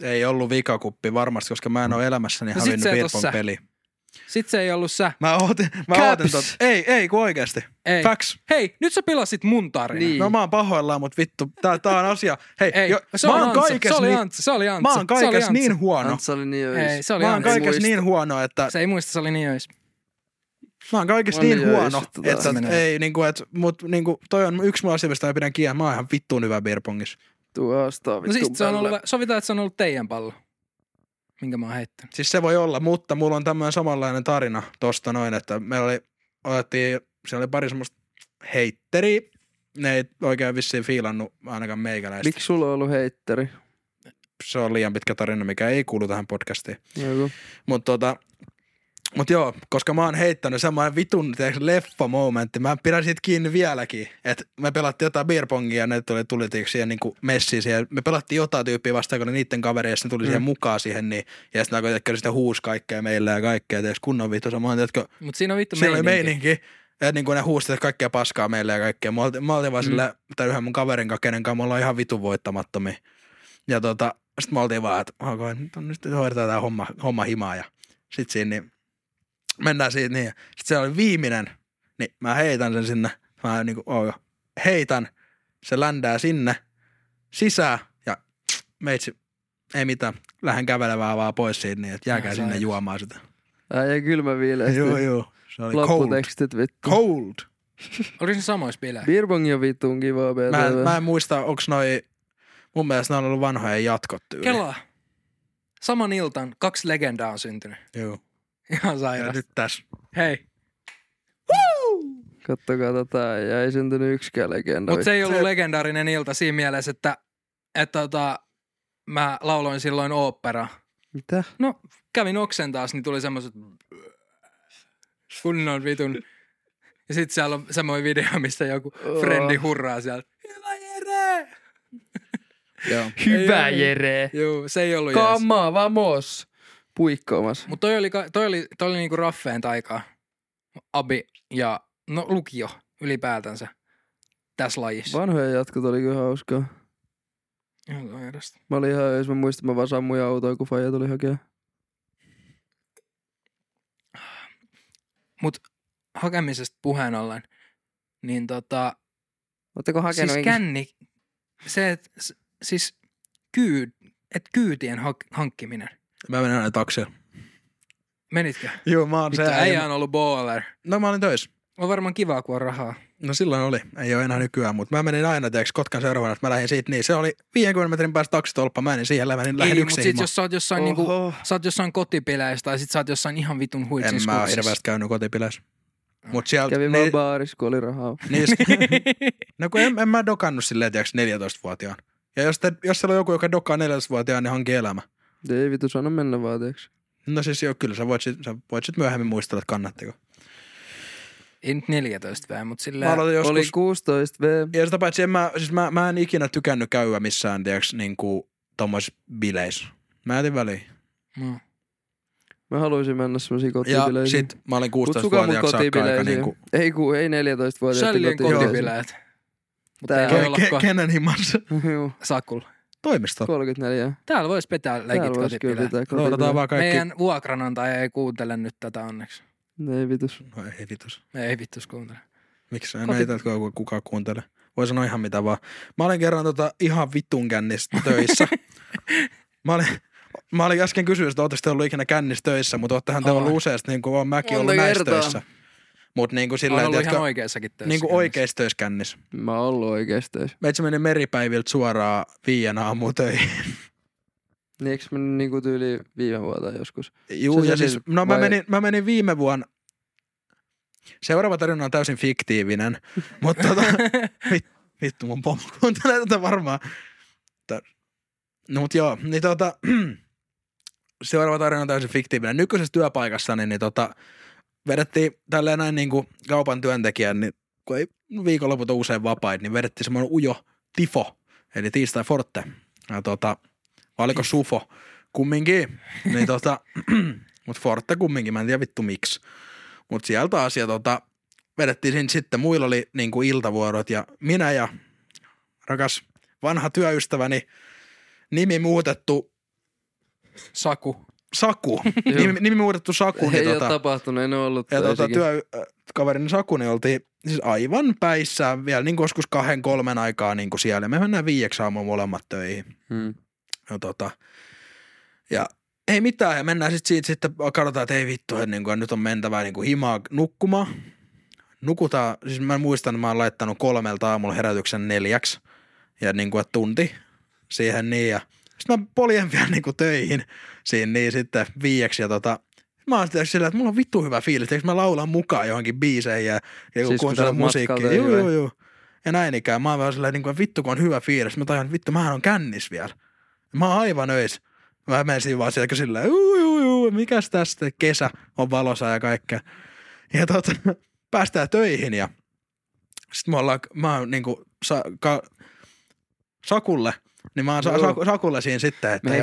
Ei ollut vikakuppi varmasti, koska mä en ole elämässäni hävinnyt virpon peliä. Sitten se ei ollut sä. Mä ootin tot. Ei kun oikeesti. Ei. Facts. Hei, nyt sä pilasit mun tarina. Niin. No mä oon pahoillaan, mut vittu, tää on asia. Hei, se oli Antsa. Mä oon kaikessa niin huono. Antsa oli niin öis. Ei, se oli Antsa. Mä oon kaikessa niin huono, että... Se ei muista, se oli niin öis. Mä oon kaikessa niin huono, että ei niinku, et, mut niinku, toi on yksi mun asia, mistä mä pidän kiinni. Mä oon ihan vittuun hyvä beerpongissa. No siis se on ollut, sovitaan, että se on ollut teidän pallo. Minkä mä oon heittänyt. Siis se voi olla, mutta mulla on tämmöinen samanlainen tarina tosta noin, että meillä siellä oli pari semmoista heitteriä. Ne ei oikein vissiin fiilannut ainakaan meikäläistä. Miksi sulla on ollut heitteri? Se on liian pitkä tarina, mikä ei kuulu tähän podcastiin. Mutta mut joo, koska mä oon heittänyt semmoinen vitun leffa-momentti. Mä pidän siitä kiinni vieläkin. Että me pelattiin jotain beerpongia ja ne tuli siihen niin kuin messiin. Siihen. Me pelattiin jotain tyyppiä vastaan, kun niiden kavereja ne tuli siihen mukaan siihen. Niin, ja sitten alkoi tehdä sitä huusi kaikkea meillä ja kaikkea. Teekö kunnon vittu samoin? Mutta siinä on vittu meininki. Siellä oli meininki. Että niin ne huusi kaikkea paskaa meillä ja kaikkea. Mä olin vaan sillä, tai yhden mun kaverin kenen kanssa, me ollaan ihan vitun voittamattomia. Ja sitten me oltiin vaan, että nyt hoidetaan tää homma himaa. Ja sit siinä niin, mennään siitä niin. Sitten se oli viimeinen, niin mä heitän sen sinne. Mä niinku, heitän, se ländää sinne sisään ja meitsi, ei mitään. Lähden kävelemään vaan pois siitä niin, että jääkää sinne juomaan sitä. Ja kylmä viileesti. Joo. Se oli cold. Lopputekstit vittu. Cold. Oliko se samoissa bileissä? Beerbong ja vittuun kivaa. Mä en muista, onks noi, mun mielestä ne on ollut vanhoja jatkotyyli. Kelaa. Saman iltan kaksi legendaa on syntynyt. Joo. Ihan sairas. Ja nyt tässä. Hei. Woo! Kattokaa ja ei syntynyt yksikään legenda. Mutta se ei ollut legendaarinen ilta siinä mielessä, että mä lauloin silloin oopperaa. Mitä? No, kävin oksen taas, niin tuli semmoiset kunnon vitun. Ja sit siellä on semmoinen video, missä joku frendi hurraa siellä. Hyvä Jere! Hyvä Jere! Joo, se ei ollut jees. Kamma, vamos! Puikkaamassa. Mutta toi oli niinku raffeen taikaa. Abi ja lukio ylipäätänsä tässä lajissa. Vanhoja jatkot oli kyllä hauskaa. Ihan lairasta. Mä olin ihan öis, mä muistin, mä vaan sammuin autoa, kun faija tuli hakea. Mut hakemisesta puheen ollen, niin ootteko hakenut? Siis känni, se et, siis kyytien hankkiminen. Mä menen aina takseen. Menitkö? Joo, mä oon se. Äijä on ollut baller. No mä olin töissä. On varmaan kivaa, kun on rahaa. No silloin oli. Ei ole enää nykyään, mutta mä menin aina teeksi Kotkan seuraavana, että mä lähdin siitä niin. Se oli 50 metrin päästä taksitolppa, mä menin siihen lähdin yksin. Mutta sit jos sä oot jossain, kotipileissä tai sit sä oot jossain ihan vitun huitsin skutsissa. En mä oo hirveästi käynyt kotipileissä. Kävin vaan baarissa, kun oli rahaa. No kun en mä dokannut silleen, tiiäks 14-vuotiaan. Ja jos siellä on joku, joka dokaa 14-vuotiaan, niin hankin elämä. Ei vitu, sano mennä vaateeksi. No siis joo, kyllä sä voit sit myöhemmin muistella, että kannattiko. Ei nyt 14V, mutta sillä oli 16V. Ja sitä paitsi mä en ikinä tykännyt käydä missään, tiiäks, niinku tommoisissa bileissä. Mä jätin väliin. No. Mä haluaisin mennä semmoisiin kotibileisiin. Ja sit mä olin 16-vuotiaaksi saakka aika niinku. Ei 14-vuotiaat kotibileet. Kenen himassa? Sakulla. Toimisto. 34. Täällä voisi pitää legit kotipileet. Meidän vuokranantaja ei kuuntele nyt tätä onneksi. No ei vitus. Ei vitus kuuntele. Miksi? No ei tätä kukaan kuuntele. Voi sanoa ihan mitä vaan. Mä olin kerran ihan vitun kännissä töissä. Mä olin äsken kysynyt, että ootteko te ollut ikinä kännissä töissä, mutta oottehan te ollut useasti, niin kuin oon mäkin ollut näissä töissä. Mut niinku silleen, että ihan oikeassakin töissä. Niinku oikeassa töissä kännissä. Mä oon ollut oikeassa töissä. Meitsi meni meripäiviltä suoraan 5 aamuun töihin. Niin eikö mennyt niinku tyyliin viime vuonna joskus? Juu, ja siis, no vai... mä menin viime vuonna. Seuraava tarina on täysin fiktiivinen, mutta vittu mun pomo kuuntelee tätä varmaan. No mut joo, niin seuraava tarina on täysin fiktiivinen. Nykyisessä työpaikassa niin vedettiin tälleen näin niinku kaupan työntekijän, niin kun ei viikonloput on usein vapaita, niin vedettiin semmoinen ujo tifo, eli tiistai forte. Ja oliko sufo kumminkin, niin mut forte kumminkin, mä en tiedä vittu miksi. Mut sieltä asia vedettiin sitten, muilla oli niinku iltavuorot ja minä ja rakas vanha työystäväni, nimi muutettu Saku. nimi muutettu Saku. Ei ole tapahtunut, en ole ollut. Ja työkaverini Saku, niin oltiin siis aivan päissään vielä niin joskus 2-3 aikaa niin kuin siellä. Me mennään 5 aamuun molemmat töihin. Ja ja ei mitään, ja mennään sitten katsotaan, että ei vittu, että niin nyt on mentävää niin kuin himaa nukkumaan. Nukutaan, siis mä muistan, että mä oon laittanut 3 aamulla herätyksen 4 ja niin kuin tunti siihen niin, ja sitten mä poljen vielä niin kuin töihin siinä niin sitten 5 ja mä oon sillä, että mulla on vittu hyvä fiilis, eikö mä laulan mukaan johonkin biiseihin ja siis kuuntelen musiikkia. Joo. Ja näin ikään, mä oon vähän sillä, että vittu kun on hyvä fiilis, mä tajan, vittu mähän on kännis vielä. Mä oon aivan öis. Mä menen siinä vaan sieltä sillä, mikäs tästä, kesä on valosa ja kaikkea. Ja päästään töihin ja sit mä oon niinku Sakulle, niin mä oon Sakulle siinä sitten, että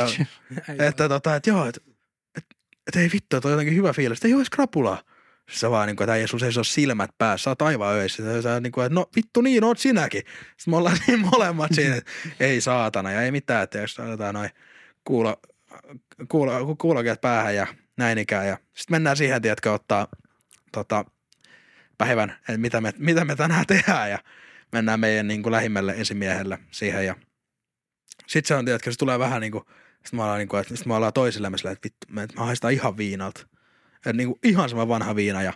ei vittu, toi on jotenkin hyvä fiilis, että ei oo edes krapulaa. Siis sä vaan niinku, että ei sulla ei ole silmät päässä, sä oot aivan öissä. Sä niinku, että no vittu niin, oot sinäkin. Sitten me ollaan siinä molemmat siinä, että ei saatana ja ei mitään, että jos otetaan noin kuulokeet päähän ja näin ikään. Ja sitten mennään siihen, tiedätkö, ottaa päivän, että mitä me tänään tehdään ja mennään meidän niin kuin lähimmälle esimiehelle siihen ja sit se on, tiedätkö, se tulee vähän niinku, sit me ollaan niinku, että sit me ollaan toisillemme sillä, että vittu, mä haistan ihan viinalta. Että niinku ihan sama vanha viina ja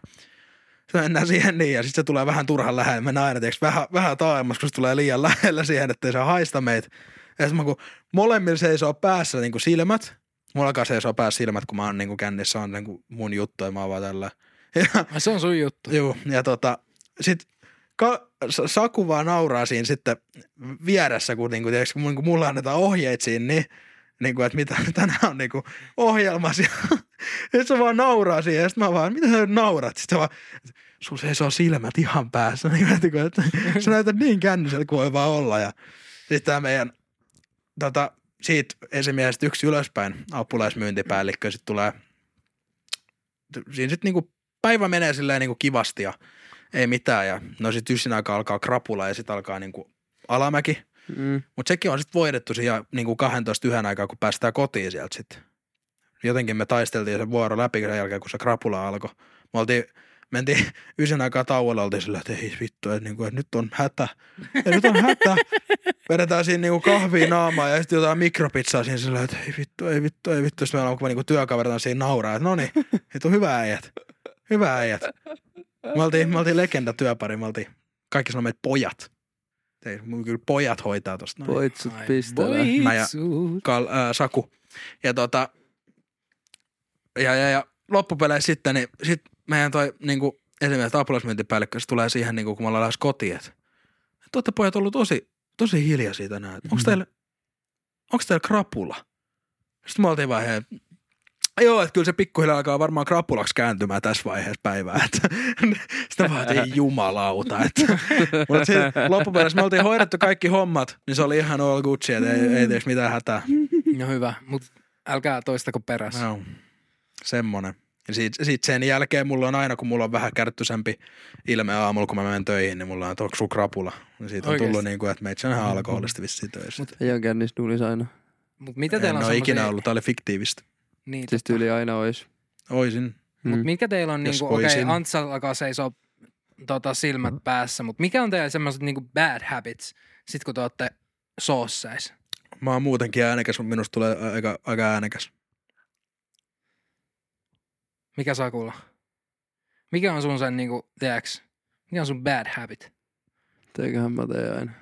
sit mennään siihen niin ja sit se tulee vähän turhan lähelle. Mennään aina, tiedätkö, vähän taaemmas, kun se tulee liian lähellä siihen, ettei se haista meitä. Ja sit mä kun molemmilla seisoo päässä niinku silmät, mullakaan seisoo päässä silmät, kun mä oon niinku kännissä, on niinku mun juttu ja mä oon vaan tällä. Ja se on sun juttu. Juu, ja sit Saku vaan nauraa siinä sitten vieressä, kun niinku, tiiäks, kun mulla annetaan ohjeet siinä, niin niinku, että mitä tänään on niinku ohjelmassa. Ja se vaan nauraa siihen, ja sit mä vaan, mitä sä naurat? Sit vaan, sulla seisoo silmät ihan päässä. Niinku, että sä näytät niin känniseltä kuin voi vaan olla. Ja sit tää meidän, siitä esimiehestä yksi ylöspäin apulaismyyntipäällikkö sit tulee, siinä sit niinku päivä menee silleen niinku kivasti ja ei mitään ja no sit yksin aikaa alkaa krapula ja sit alkaa niinku alamäki. Mut sekin on sit voidettu siihen niinku 12 yhden aikaa, kun päästään kotiin sieltä sit. Jotenkin me taisteltiin sen vuoro läpi sen jälkeen, kun se krapula alkoi. Me mentiin yksin aikaa tauolla, oltiin sillä, että ei vittu, että niinku, et nyt on hätä. Vedetään siinä niinku kahvia naamaa ja sit jotain mikropizzaa siinä sillä, että ei vittu. Sit meillä on niinku työkaverina siinä nauraa, että noniin, et on hyvä äijät. Me oltiin legendatyöpari, me oltiin kaikki sanoo meitä pojat. Mun kyllä pojat hoitaa tosta. Poitsut pistelee. Mä ja Saku. Ja ja loppupeleissä sitten, niin sit meidän toi niinku esimerkiksi apulaismyyntipäällikkö, se tulee siihen niinku, kun me ollaan lähes kotiin, että ootte pojat ollut tosi hiljaisia tänään. Onks teillä krapula? Sitten me oltiin vähän, joo, että kyllä se pikkuhiljaa alkaa varmaan krapulaksi kääntymään tässä vaiheessa päivää, että sitä vaan, että ei jumalauta, että mutta sitten loppupeleissä me oltiin hoidettu kaikki hommat, niin se oli ihan all Gucci, että ei teiksi mitään hätää. No hyvä, mutta älkää toistako perässä. No, semmonen. Ja sit sen jälkeen mulla on aina, kun mulla on vähän kärttysempi ilme aamulla, kun mä menen töihin, niin mulla on, että onko sun krapula? Ja siitä on oikeasti tullut niin kuin, että meitä on ihan alkoholista vissiin töissä. Mut ei ole kännisduulis aina. Mut mitä teillä on semmosia? En ole ikinä ollut, tää oli fiktiivistä. Niin, siis tyyli aina ois. Oisin. Mut mikä teillä on niinku, okei, Antsa alkaa seisoo silmät päässä, mut mikä on teillä semmoset niinku bad habits, sit kun te ootte soosseis? Mä oon muutenkin äänekäs, mutta minusta tulee aika äänekäs. Mikä saa kuulla? Mikä on sun sen niinku, tiedäks, mikä on sun bad habit? Teiköhän mä tee aina.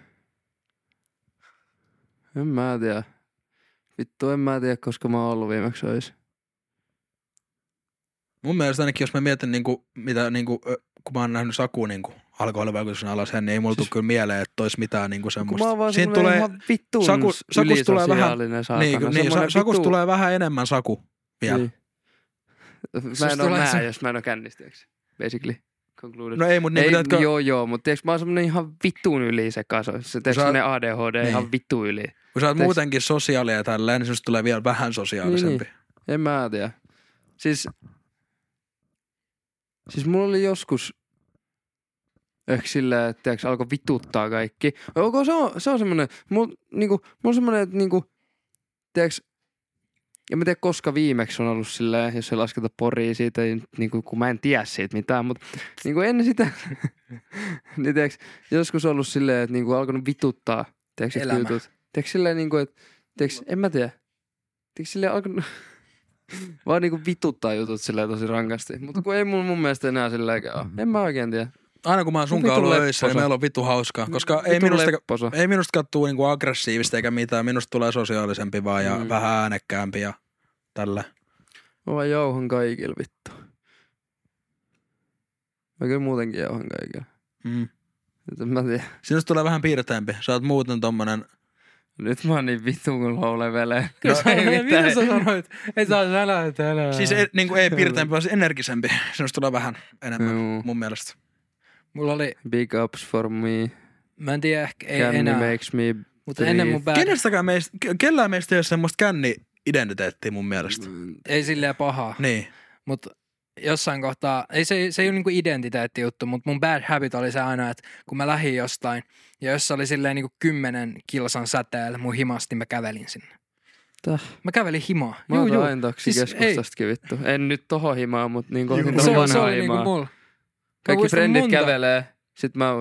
En mä tiedä. Vittu, en mä tiedä, koska mä oon ollut viimeksi öisin. Mun mielestä ainakin, jos mä mietin, niinku, mitä, niinku, kun mä oon nähnyt Saku niinku, alkoholivaikutuksen alaseen, niin ei mulla siis... tule kyllä mieleen, että olisi mitään niinku, semmoista. Kun mä siinä tulee ihan vittuun ylisosiaalinen saatana. Niin, Sakus tulee vähän enemmän Saku vielä. Niin. Mä en ole nää, jos mä en ole kännistäjäksi, basically. Concluded. No ei, mutta niin pitäätkö... Joo, mutta tiiäks mä oon semmonen ihan vittuun yli se kaso. Se tiiäks semmonen ADHD niin. Ihan vittu yli. Kun sä oot muutenkin sosiaalia tälleen, niin se tulee vielä vähän sosiaalisempi. Niin. En mä tiedä. Siis mulla oli joskus ehkä silleen, että tiiäks alkoi vituttaa kaikki. Okay, se on semmonen, mulla on semmonen, että niinku, tiiäks... Ja mä tiedän, koska viimeksi on ollut silleen, jos ei lasketa Poria siitä, niin kun mä en tiedä siitä mitään, mutta niin ennen sitä, niin tiedätkö, joskus on ollut silleen, että niin alkanut vituttaa, tiedätkö, että jutut. Tiedätkö, silleen, niin kuin, että, tiedätkö, en mä tiedä. Tiedätkö, silleen alkanut vaan niin vituttaa jutut silleen tosi rankasti, mutta kun ei mun mielestä enää silleenkään ole. En mä oikein tiedä. Aina kun mä oon sunkaan ollut öissä, niin meillä on vittu hauskaa, koska ei minusta kattuu niinku aggressiivista eikä mitään. Minusta tulee sosiaalisempi vaan ja vähän äänekkäämpi ja tällä. Mä vaan jauhan kaikilla vittu. Mä kyllä muutenkin jauhan kaikilla. Mm. Mä tiedän. Sinusta tulee vähän piirteempi. Sä oot muuten tommonen... Nyt mä oon niin vittu kun houlevelee. No, mitä sä sanoit? Ei saa sanoa, että älä. Siis niinku ei piirteempi, vaan energisempi. Sinusta tulee vähän enemmän mun mielestä. Mulla oli... Big ups for me. Mä en tiedä, ehkä ei känni enää. Makes me mutta breathe. Ennen mun päälle... Kellään meistä ei ole semmoista känni-identiteettiä mun mielestä. Ei silleen pahaa. Niin. Mut jossain kohtaa... Se ei ole niinku identiteetti-juttu, mutta mun bad habit oli se aina, että kun mä lähdin jostain, ja jos se oli silleen niinku 10 kilsan säteellä mun himasta, niin mä kävelin sinne. Mä kävelin himaa. Mä oon aina taksikeskustastakin vittu. En nyt toho himaa, mutta niinku vanhaa himaa. Niinku kaikki frendit kävelee. Sitten mä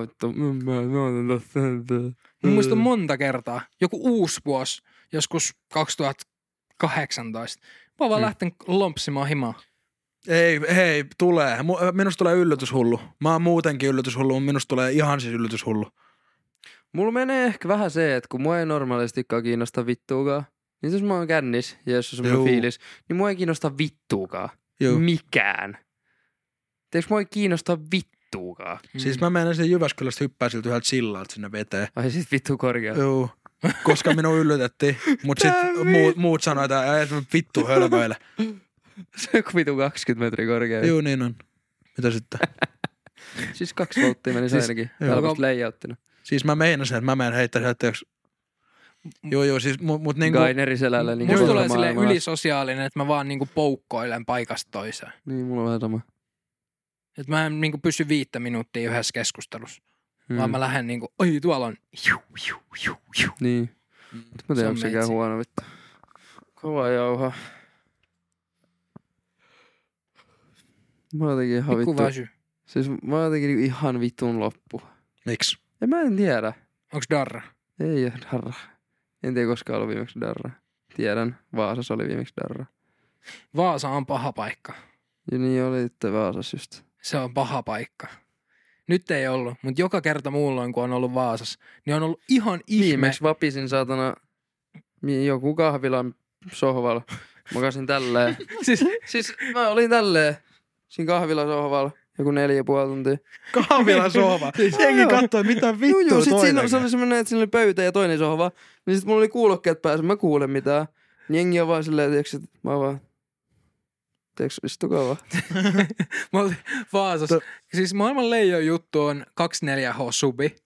muistan monta kertaa. Joku uusi vuosi, joskus 2018. Mä vaan lähten lompsimaan himaa. Ei, tulee. Minusta tulee yllätyshullu. Mä oon muutenkin yllätyshullu, mutta minusta tulee ihan siis yllätyshullu. Mulla menee ehkä vähän se, että kun mua ei normaalistikaan kiinnosta vittuukaan, niin jos mä oon kännis ja jos on semmoinen fiilis, niin mua ei kiinnosta vittuukaan. Juu. Mikään. Eikö mua ei kiinnostaa vittuukaan? Siis mä menen sen Jyväskylästä hyppää siltä yhdeltä sillalta sinne veteen. Ai sit vittu korkealta. Joo, koska minua yllytettiin. Mut sit muut sanoi, että ei vittu hölmöillä. Se on vittu 20 metriä korkealta. Joo, niin on. Mitä sitten? Siis 2 volttia meni ainakin. Helposti layouttina. Siis mä meinasin, että mä menen heittäisin, että jos... Joo, siis mut niinku... Gaineri selällä. Niin musta tulee silleen ylisosiaalinen, että mä vaan niinku poukkoilen paikasta toiseen. Niin, mulla on vähän sama. Että mä en niinku pysy 5 minuuttia yhdessä keskustelussa, vaan mä lähden niinku, oi tuolla on, juu. Niin. Nyt mä tiedän, onko sekään huono vittu. Kova jauha. Mä oon jotenkin ihan vittu. Siis mä oon jotenkin ihan vitun loppu. Miksi? Mä en tiedä. Onks darra? Ei oo darra. En tiedä koskaan ollut viimeksi darra. Tiedän, Vaasassa oli viimeksi darra. Vaasa on paha paikka. Ja niin oli itse Vaasassa just. Se on paha paikka. Nyt ei ollut, mutta joka kerta muulloin, kun on ollut Vaasassa, niin on ollut ihan ihme. Viimeksi vapisin saatana joku kahvilan sohvalla. Makasin tälleen. siis mä olin tälleen siinä kahvilan sohvalla joku 4,5 tuntia. Kahvilan sohva? Senkin kattoi, mitä vittua joo, sit toinen. Se oli semmoinen, että siinä oli pöytä ja toinen sohva. Niin sit mulla oli kuulokkeet päässä, mä kuulen mitään. Niin jengi on vaan silleen, tiiäks, että mä vaan... Teeks, istukaa vaan. Mä olin Vaasassa. Siis maailman leijon juttu on 24H-subi.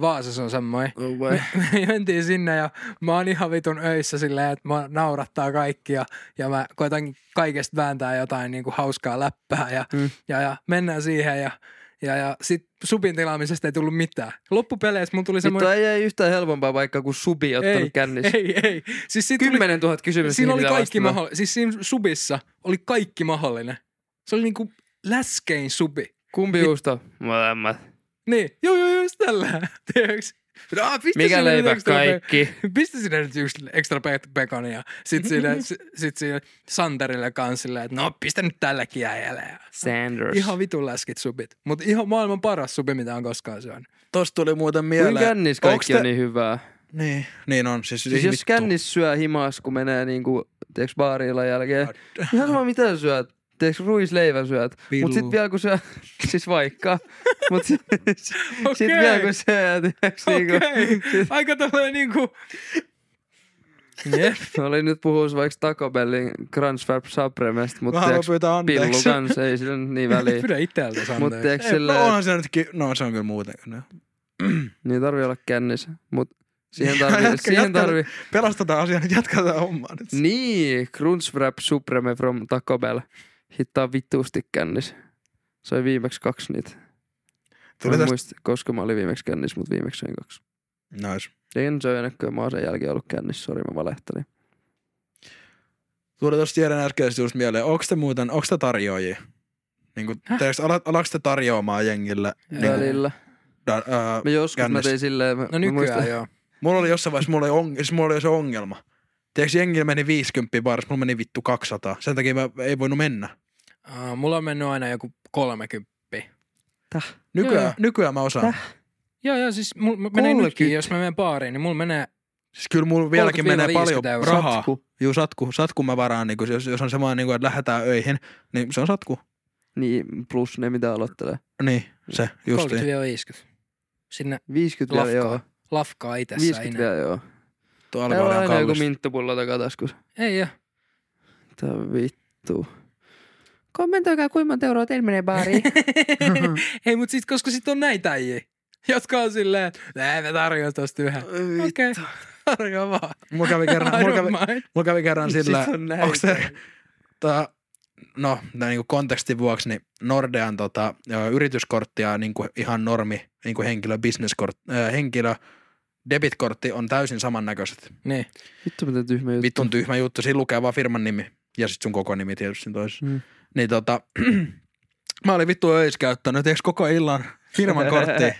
Vaasassa on semmoinen. Oh me mentiin sinne ja mä oon ihan vitun öissä silleen, että mä naurattaa kaikkia. Ja mä koitan kaikesta vääntää jotain niinku hauskaa läppää ja mennään siihen ja sit subin tilaamisesta ei tullut mitään. Loppupeleissä mun tuli semmoinen... Mutta ei yhtään helpompaa vaikka kuin subi ottanut kännissä. Ei. Siis 10 000 kysymystä. Siinä oli kaikki mahdollinen. Siis siinä subissa oli kaikki mahdollinen. Se oli niinku läskein subi. Kumpi juusta? Molemmat. Niin. Joo, just tällä. Tiedätkö? No, mikä leipä kaikki? Pistä sinne nyt yksi extra pekonia. Sitten siinä Santerille kanssa silleen, että no pistä nyt tällä kiäjälle. Sanders. Ihan vitun läskit subit. Mutta ihan maailman paras subi, mitä on koskaan syönyt. Tosta tuli muuten mieleen. Kun kännis kaikki on niin hyvää. Niin on. Siis jos kännis syö himas, kun menee niinku, tiiäks, baarilla jälkeen. Ihan sama mitä syöt. Tiiäks, ruisleivän syöt. Pillu. Mut sit vielä kun syö, siis vaikka. Mut sit vielä kun syö, tiiäks niinku. Okei. Aika tommonen niinku. Jep, olin nyt puhuis vaikka Taco Bellin Crunchwrap Supremesta, mut tiiäks pillu kans, ei sillä nyt niin väliin. Pidä iteltä anteeksi. No onhan se nytkin, no se on kyllä muuten. Niin tarvii olla kännissä, mut. Siihen tarvii. Pelastetaan asia, nyt jatketaan hommaa nyt. Niin, Crunchwrap Supreme from Taco Bell. Hittaa vittuusti kännis. Soin viimeksi 2 niitä. En muista, koska mä olin viimeksi kännis, mut viimeksi soin 2. Nois. En soin ennäköön, mä oon sen jälkeen ollut kännis, sori mä valehtelin. Tuli tosta Jeren äskeisesti just mieleen, onks te tarjoajia? Niinku, alaks te tarjoamaan jengille? Välillä. Mä tein silleen. No nykyään joo. Mulla oli jossain vaiheessa, mulla oli jo se ongelma. Tiedätkö, jengillä meni 50 baarissa, mulla meni vittu 200. Sen takia mä ei voinut mennä. Mulla on mennyt aina joku 30. Täh? Nykyään mä osaan. Täh? Joo, siis mulla menee nytkin, jos mä menen baariin, niin mulla menee... Siis kyllä mulla vieläkin menee paljon rahaa. Satku. Juu, satku mä varaan, niin jos on semmoinen, niin että lähdetään öihin, niin se on satku. Niin, plus ne mitä aloittelee. Niin, se, justiin. 30-50. Sinne 50 lafkaa. Joo. Lafkaa itessä 50 enää. 50 joo. Tuo alkaa olla aina joku minttupullo takataskus. Ei joo. Tää vittu. Kommentoikaa kuinka monta euroa teillä menee baariin. Ei mut sit, koska sit on näitä äijä, jotka on silleen, nää me tarjoan tosta yhä. Okei, tarjoa vaan. Mulla kävi kerran sillä, onks se, no näin niinku kontekstin vuoksi, niin Nordean yrityskorttia niinku ihan normi niinku henkilö debitkortti on täysin samannäköiset. Niin. Vittu mitä tyhmä juttu. Vittu on tyhmä juttu, siinä lukee vaan firman nimi ja sit sun koko nimi tietysti toisessa. Mm. Niin mä olin vittu öis käyttänyt, eiks koko illan firman korttia.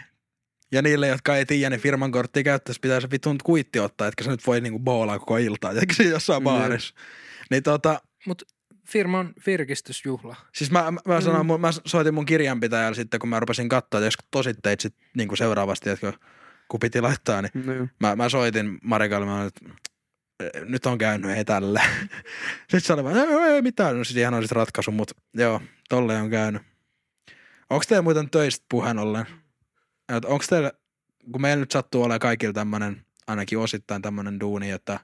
Ja niille, jotka ei tiedä, niin firman korttia käyttäisi, pitää se vittu kuitti ottaa, etkä sä nyt voi niinku boolaa koko iltaa, eikä se jossain baarissa. Niin mut firman virkistysjuhla. Siis mä soitin mun kirjanpitäjälle sitten, kun mä rupesin katsoa, jos tositteet sit niinku seuraavasti, että kun piti laittaa, niin mä soitin Marikalle, että nyt on käynyt etällä. Sitten se oli vaan, ei mitään, no siis ihan on sit ratkaisu, mutta joo, tolleen on käynyt. Onks teillä muuten töistä puheen ollen? Onks teillä, kun meillä nyt sattuu olemaan kaikilla tämmönen, ainakin osittain tämmönen duuni, että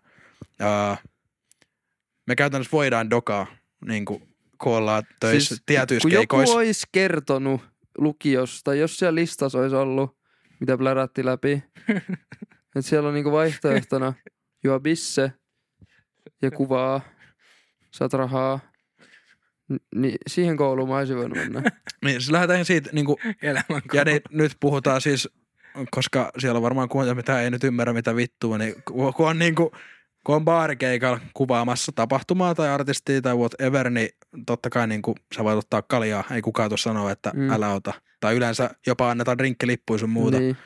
me käytännössä voidaan dokaa, niinku kun ollaan töissä siis, tietyissä keikoissa. Kun joku olisi kertonut lukiosta, jos siellä listassa olisi ollut, mitä plärätti läpi, että siellä on niinku vaihtoehtona juo bisse ja kuvaa, saat rahaa, niin siihen kouluun mä olisin voinut mennä. Niin, siis lähdetään siitä niinku, ja nyt puhutaan siis, koska siellä on varmaan kuuntelija, mitä ei nyt ymmärrä mitä vittua, niin kun on niinku... Kun on baarikeikalla kuvaamassa tapahtumaa tai artistia tai whatever, niin totta kai niin kuin sä voit ottaa kaljaa. Ei kukaan tuossa sanoa, että älä ota. Tai yleensä jopa annetaan drinkkilippuja sun muuta. Niin.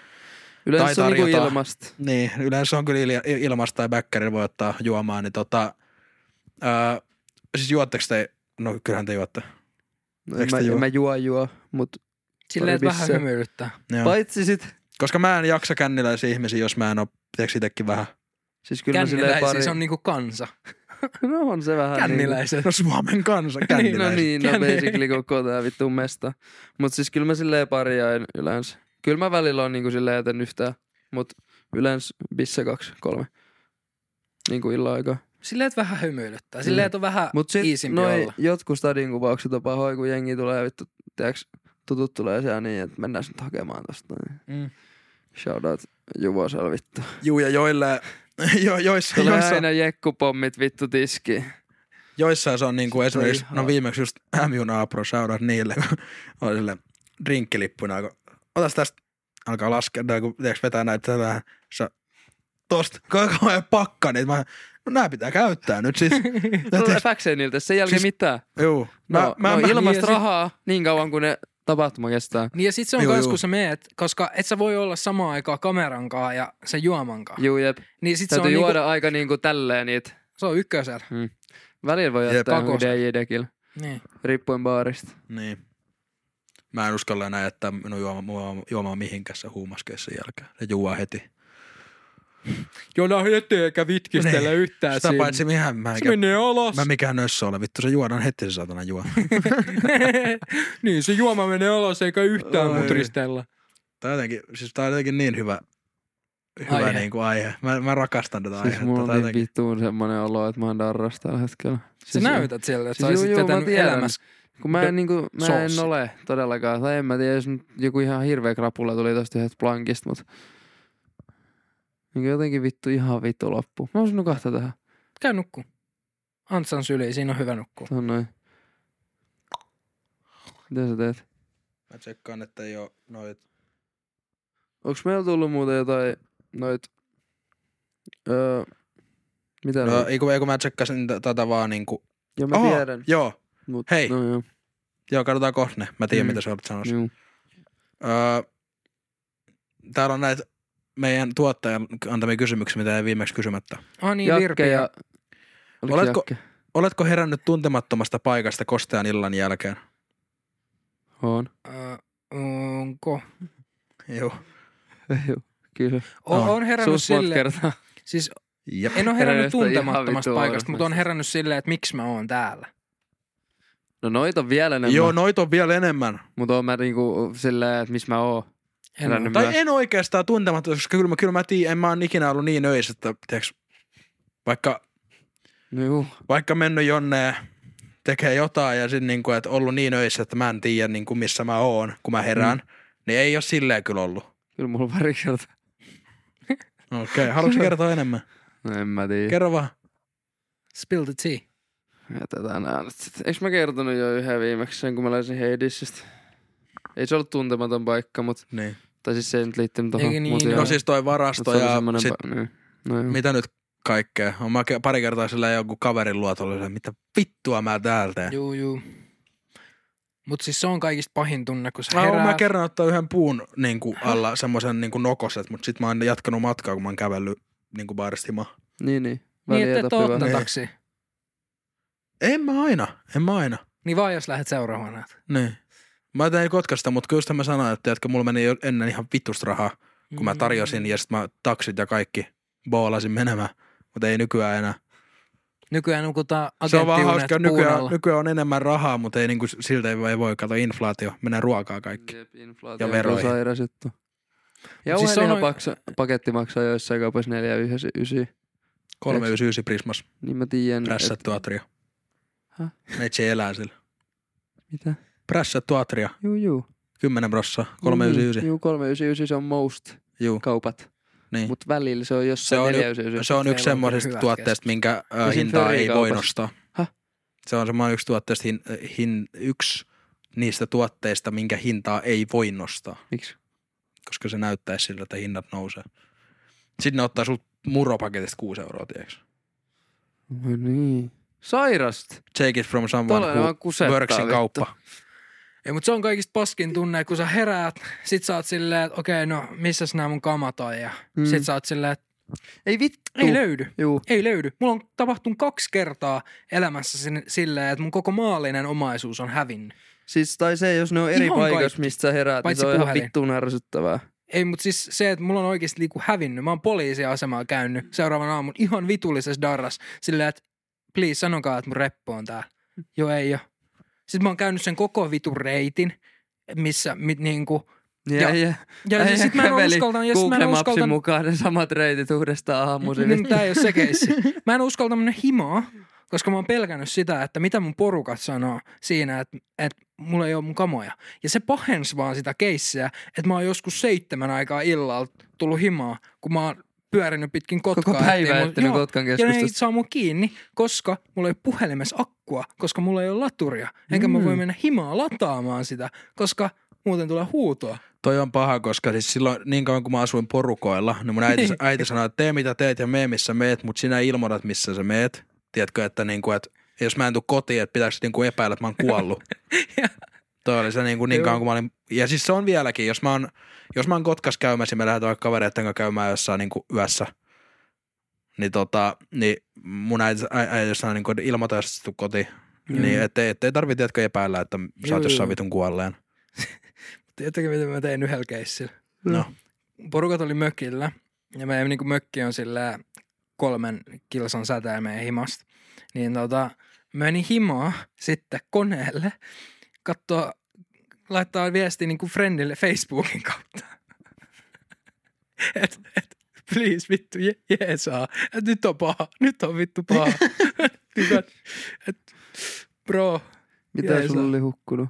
Yleensä on niin ilmasta. Niin, yleensä on kyllä ilmasta tai bäkkärillä voi ottaa juomaan. Niin siis juotteko te? No kyllähän te juotte. No, mä juo, mutta... Silleen, että vähän hymyilyttää. Paitsi sit. Koska mä en jaksa känniläisiä ihmisiä, jos mä en ole, tiedätkö itekin vähän... Siis känniläisiä on niinku kansa. No on se vähän känniläiset. Niinku. No Suomen kansa, känniläiset. No basically koko tää vittu mesta. Mut siis kyllä mä silleen parjain yleensä. Kyllä mä välillä on niinku silleen jäten yhtään. Mut yleensä bisse 2, 3. Niinku illan aikaa. Silleen et vähän hymyilyttää. Silleen et on vähän iisimpi olla. Mut sit jotkut stadinkuvaukset on pahoja, kun jengi tulee vittu, tiiäks, tutut tulee siellä niin, että mennään nyt hakemaan tosta. Shoutout Juvosel vittu. Juu ja joille... Tulee aina jekkupommit vittu tiski. Joissain se on niinku esimerkiksi, no viimeksi just M-juna Apro, shoutout niille, kun oli silleen drinkkilippuna, kun otas tästä, alkaa laskea, kun tiiäks vetää näitä vähän, tosta, kauhean pakka, niin mä, no nää pitää käyttää nyt siis. Tulee päkseen niiltä, sen jälkeen siis, mitään. Juu. No, ilmasta rahaa niin kauan kuin ne tapahtuma kestää. Niin ja sit se on kans, kun sä meet, koska et sä voi olla samaan aikaan kamerankaan ja sen juomankaan. Juu, jep. Niin sit täytyy se on juoda niinku, aika niinku tälleen niitä. Se on ykkösellä. Välillä voi jättää DJ-dekillä. Niin. Riippuen baarista. Niin. Mä en uskalla enää jättää minun juomaan mihinkään se huumaskeessa jälkeen. Se juo heti. Jolla heti eikä vitkistellä niin, yhtään sitä siinä. Sitä paitsi se menee alas. Mä mikään nössö ole, vittu se juodaan heti se saatana juo. Niin se juoma menee alas eikä yhtään mutristella. Tää on jotenkin niin hyvä niin kuin aihe. Mä rakastan tätä aihetta. Siis mulla on niin vittuun semmonen olo, että mä oon darras tällä hetkellä. Sä näytät siellä, että saisit tätä elämässä. Kun mä en ole todellakaan, tai en mä tiedä, jos nyt joku ihan hirveä krapula tuli tosta yhdestä plankista, mutta jotenkin ihan vittu loppu. Mä oon nukahtaa tähän. Käy nukkuu. Antsan syliin, siinä on hyvä nukkua. Tuohon noin. Mitä sä teet? Mä tsekkaan, että ei oo noit. Onks meillä tullut muuten jotain noit... mitä noit? Eiku mä tsekkasin tätä vaan niinku... Joo mä tiedän. Joo. Mut, hei. No joo, katsotaan kohne. Mä tiedän, mitä sä olet sanossa. Täällä on näitä meidän tuottajan antamia kysymyksiä, mitä ei viimeksi kysymättä. Niin, Virpi. Oletko herännyt tuntemattomasta paikasta kostean illan jälkeen? On. Onko? Joo. Kyllä. On herännyt silleen. Siis jep. En ole herännyt tuntemattomasta paikasta, mutta on herännyt silleen, että miksi mä oon täällä. No noita on vielä enemmän. Joo, noita on vielä enemmän. Mutta oon mä niinku silleen, että missä mä oon. En oikeastaan tuntematta, koska kyllä mä tiedän, en mä oon ikinä ollut niin öis, että tiiäks, vaikka mennyt jonne tekee jotain ja sit niinku, että ollut niin öis, että mä en tiedä niinku missä mä oon, kun mä herään, niin ei oo silleen kyllä ollut. Kyllä mulla on pari kertaa. Okei, haluatko kertoa enemmän? No en mä tiedä. Kerro vaan. Spill the tea. Jätetään äänet. Eiks mä kertonut jo yhden viimeksi sen, kun mä läisin Heidissistä? Ei se ollut tuntematon paikka, mut... Niin. Tai siis se ei nyt liittynyt tohon. Niin. No siis toi varasto ja sit... Niin. No, mitä nyt kaikkea? On mä pari kertaa sillä joku kaverin luotolle, mitä vittua mä täältä. Juu. Mut siis se on kaikista pahin tunne, kun sä heräät. Mä kerran ottaa yhden puun niinku alla semmosen niinku nokoset, mut sit mä oon jatkanut matkaa, kun mä oon kävellyt niinku baaristimaan. Niin. Niin, että totta taksi. En mä aina. Niin vaan jos lähdet seuraavaan näet. Niin. Mä tein Kotkasta, mutta kyllä sitä mä sanoin, että mulla meni jo ennen ihan vittusta rahaa, kun mä tarjosin ja sit mä taksit ja kaikki boolasin menemään, mutta ei nykyään enää. Nykyään nukutaan agenttiunet puunalla. Nykyään on enemmän rahaa, mutta ei niinku siltä ei voi katsoa inflaatio. Mennään ruokaa kaikki. Jep, inflaatio ja veroihin. Ja sairas juttu. Ja siis on paketti maksaa joissain kaupassa 4,99. 3,99 Prismas. Niin mä tiedän. Prässätty atrio. Meitsi ei elää sillä. Mitä? Prässätty atria. Juu. 10%, 3,99. Juu, 3,99 se on most kaupat. Niin. Mut välillä se on jossain 4,99. Se on yksi semmoisesta tuotteesta, minkä hintaa ei voi nostaa. Häh? Se on semmoinen yksi tuotteesta, yksi niistä tuotteista, minkä hintaa ei voi nostaa. Miksi? Koska se näyttäisi siltä, että hinnat nousee. Sitten ne ottaa sulta muropaketista 6 €, tiedätkö? No niin. Sairasta. Take it from someone who works in kauppa. Ei, mutta se on kaikista paskin tunne, kun sä heräät, sit sä oot silleen, että okei, no missäs nää mun kamat on ja sit sä oot silleen, että ei löydy. Mulla on tapahtunut 2 kertaa elämässä silleen, että mun koko maallinen omaisuus on hävinnyt. Siis tai se, jos ne on eri paikassa, mistä sä heräät, niin se on ihan vittuun ärsyttävää. Ei, mutta siis se, että mulla on oikeasti liiku hävinnyt. Mä oon poliisiasemaa käynyt seuraavan aamun ihan vitullisessa darras silleen, että please, sanokaa, että mun reppu on täällä. Joo, ei ole. Sitten mä oon käynyt sen koko vitun reitin, missä niinku... Ja sit mä en uskaltanut... Google Mapsin mukaan ne samat reitit uudestaan aamuisin. Niin, tää ei ole se keissi. Mä en uskaltanut mennä himaa, koska mä oon pelkännyt sitä, että mitä mun porukat sanoo siinä, että mulla ei ole mun kamoja. Ja se pahensi vaan sitä keissiä, että mä oon joskus 7 aikaa illalla tullut himaa, kun mä oon... pyörinyt pitkin Kotkaa. Koko päivä ettei Kotkan keskustasta. Ja ne ei saa mun kiinni, koska mulla ei ole puhelimessa akkua, koska mulla ei ole laturia. Enkä mä voi mennä himaa lataamaan sitä, koska muuten tulee huutoa. Toi on paha, koska siis silloin niin kauan kun mä asuin porukoilla, niin mun äiti sanoi, että tee mitä teet ja mee missä meet, mutta sinä ilmoitat missä sä meet. Tiedätkö, että niinku, et, jos mä en tuu kotiin, että pitääkö niinku epäillä, että mä oon kuollut. Toi oli se niin kauan, kun mä olin... Ja siis se on vieläkin, jos mä oon Kotkas käymässä, me lähdetään vaikka kavereiden kanssa käymään jossain niin kuin yössä, niin mun äiti sanoi, niin että ilmoita, jos sä tulet kotiin. Niin, ettei tarvitse jatkaa epäillä, että sä oot jossain vitun kuolleen. Jotenkin, mitä mä tein yhdellä keissillä. No. Porukat oli mökillä ja meidän niinku mökki on silleen 3 kilsan säteemeen himasta. Niin meni himaa sitten koneelle, kattoo, laittaa viestiä niinku friendille Facebookin kautta. Et please vittu jeesaa, et nyt on paha, nyt on vittu paha. Et bro. Mitä jeesaa. Sulla oli hukkunut?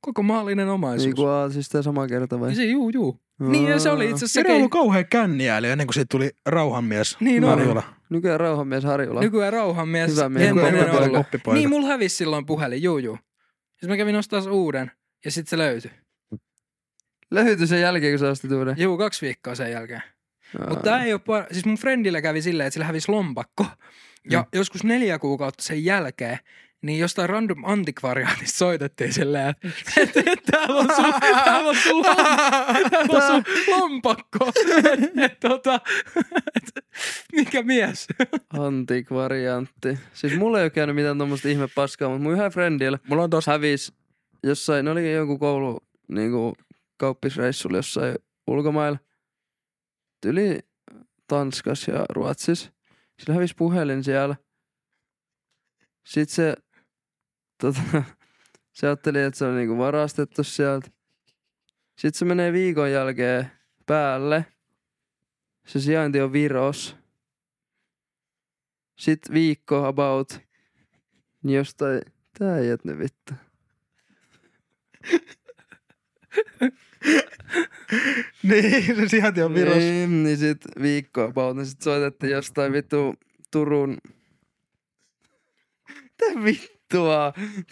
Koko maallinen omaisuus. Niin kuin siis tämä sama kerta vai? Juu. Niin ja se oli itse asiassa... Jere on ollut kauhean känniä, eli ennen kuin siitä tuli rauhanmies niin, Harjula. Nykyään rauhanmies Harjula. Nykyään rauhanmies. Hyvä mies. Niin, mulla hävisi silloin puhelin, juu. Siis mä kävin ostaa uuden ja sit se löytyi. Löytyi sen jälkeen, kun sä ostit uuden? Juu, 2 viikkoa sen jälkeen. Mutta tää ei oo siis mun friendillä kävi silleen, että sillä hävisi lompakko. Ja joskus 4 kuukautta sen jälkeen... Niin jostain random antikvariaatista soitettiin silleen, että täällä on sun lompakko. Mikä mies? Antikvariantti. Siis mulla ei ole käynyt mitään tommoista ihme paskaa, mutta mun yhä friendillä hävisi jossain, ne olikin joku koulu niinku kauppisreissulla jossain ulkomailla. Tyli Tanskas ja Ruotsis. Sillä hävisi puhelin siellä. Sitten se... se ajatteli, että se on niinku varastettu sieltä. Sitten se menee viikon jälkeen päälle. Se sijainti on Viros. Sitten viikko about. Niin jostain... Tää ei jätne vittu. Niin, se sijainti on Viros. Niin sit viikko about. Niin sit soitettiin jostain vittu Turun... Mitä vittua?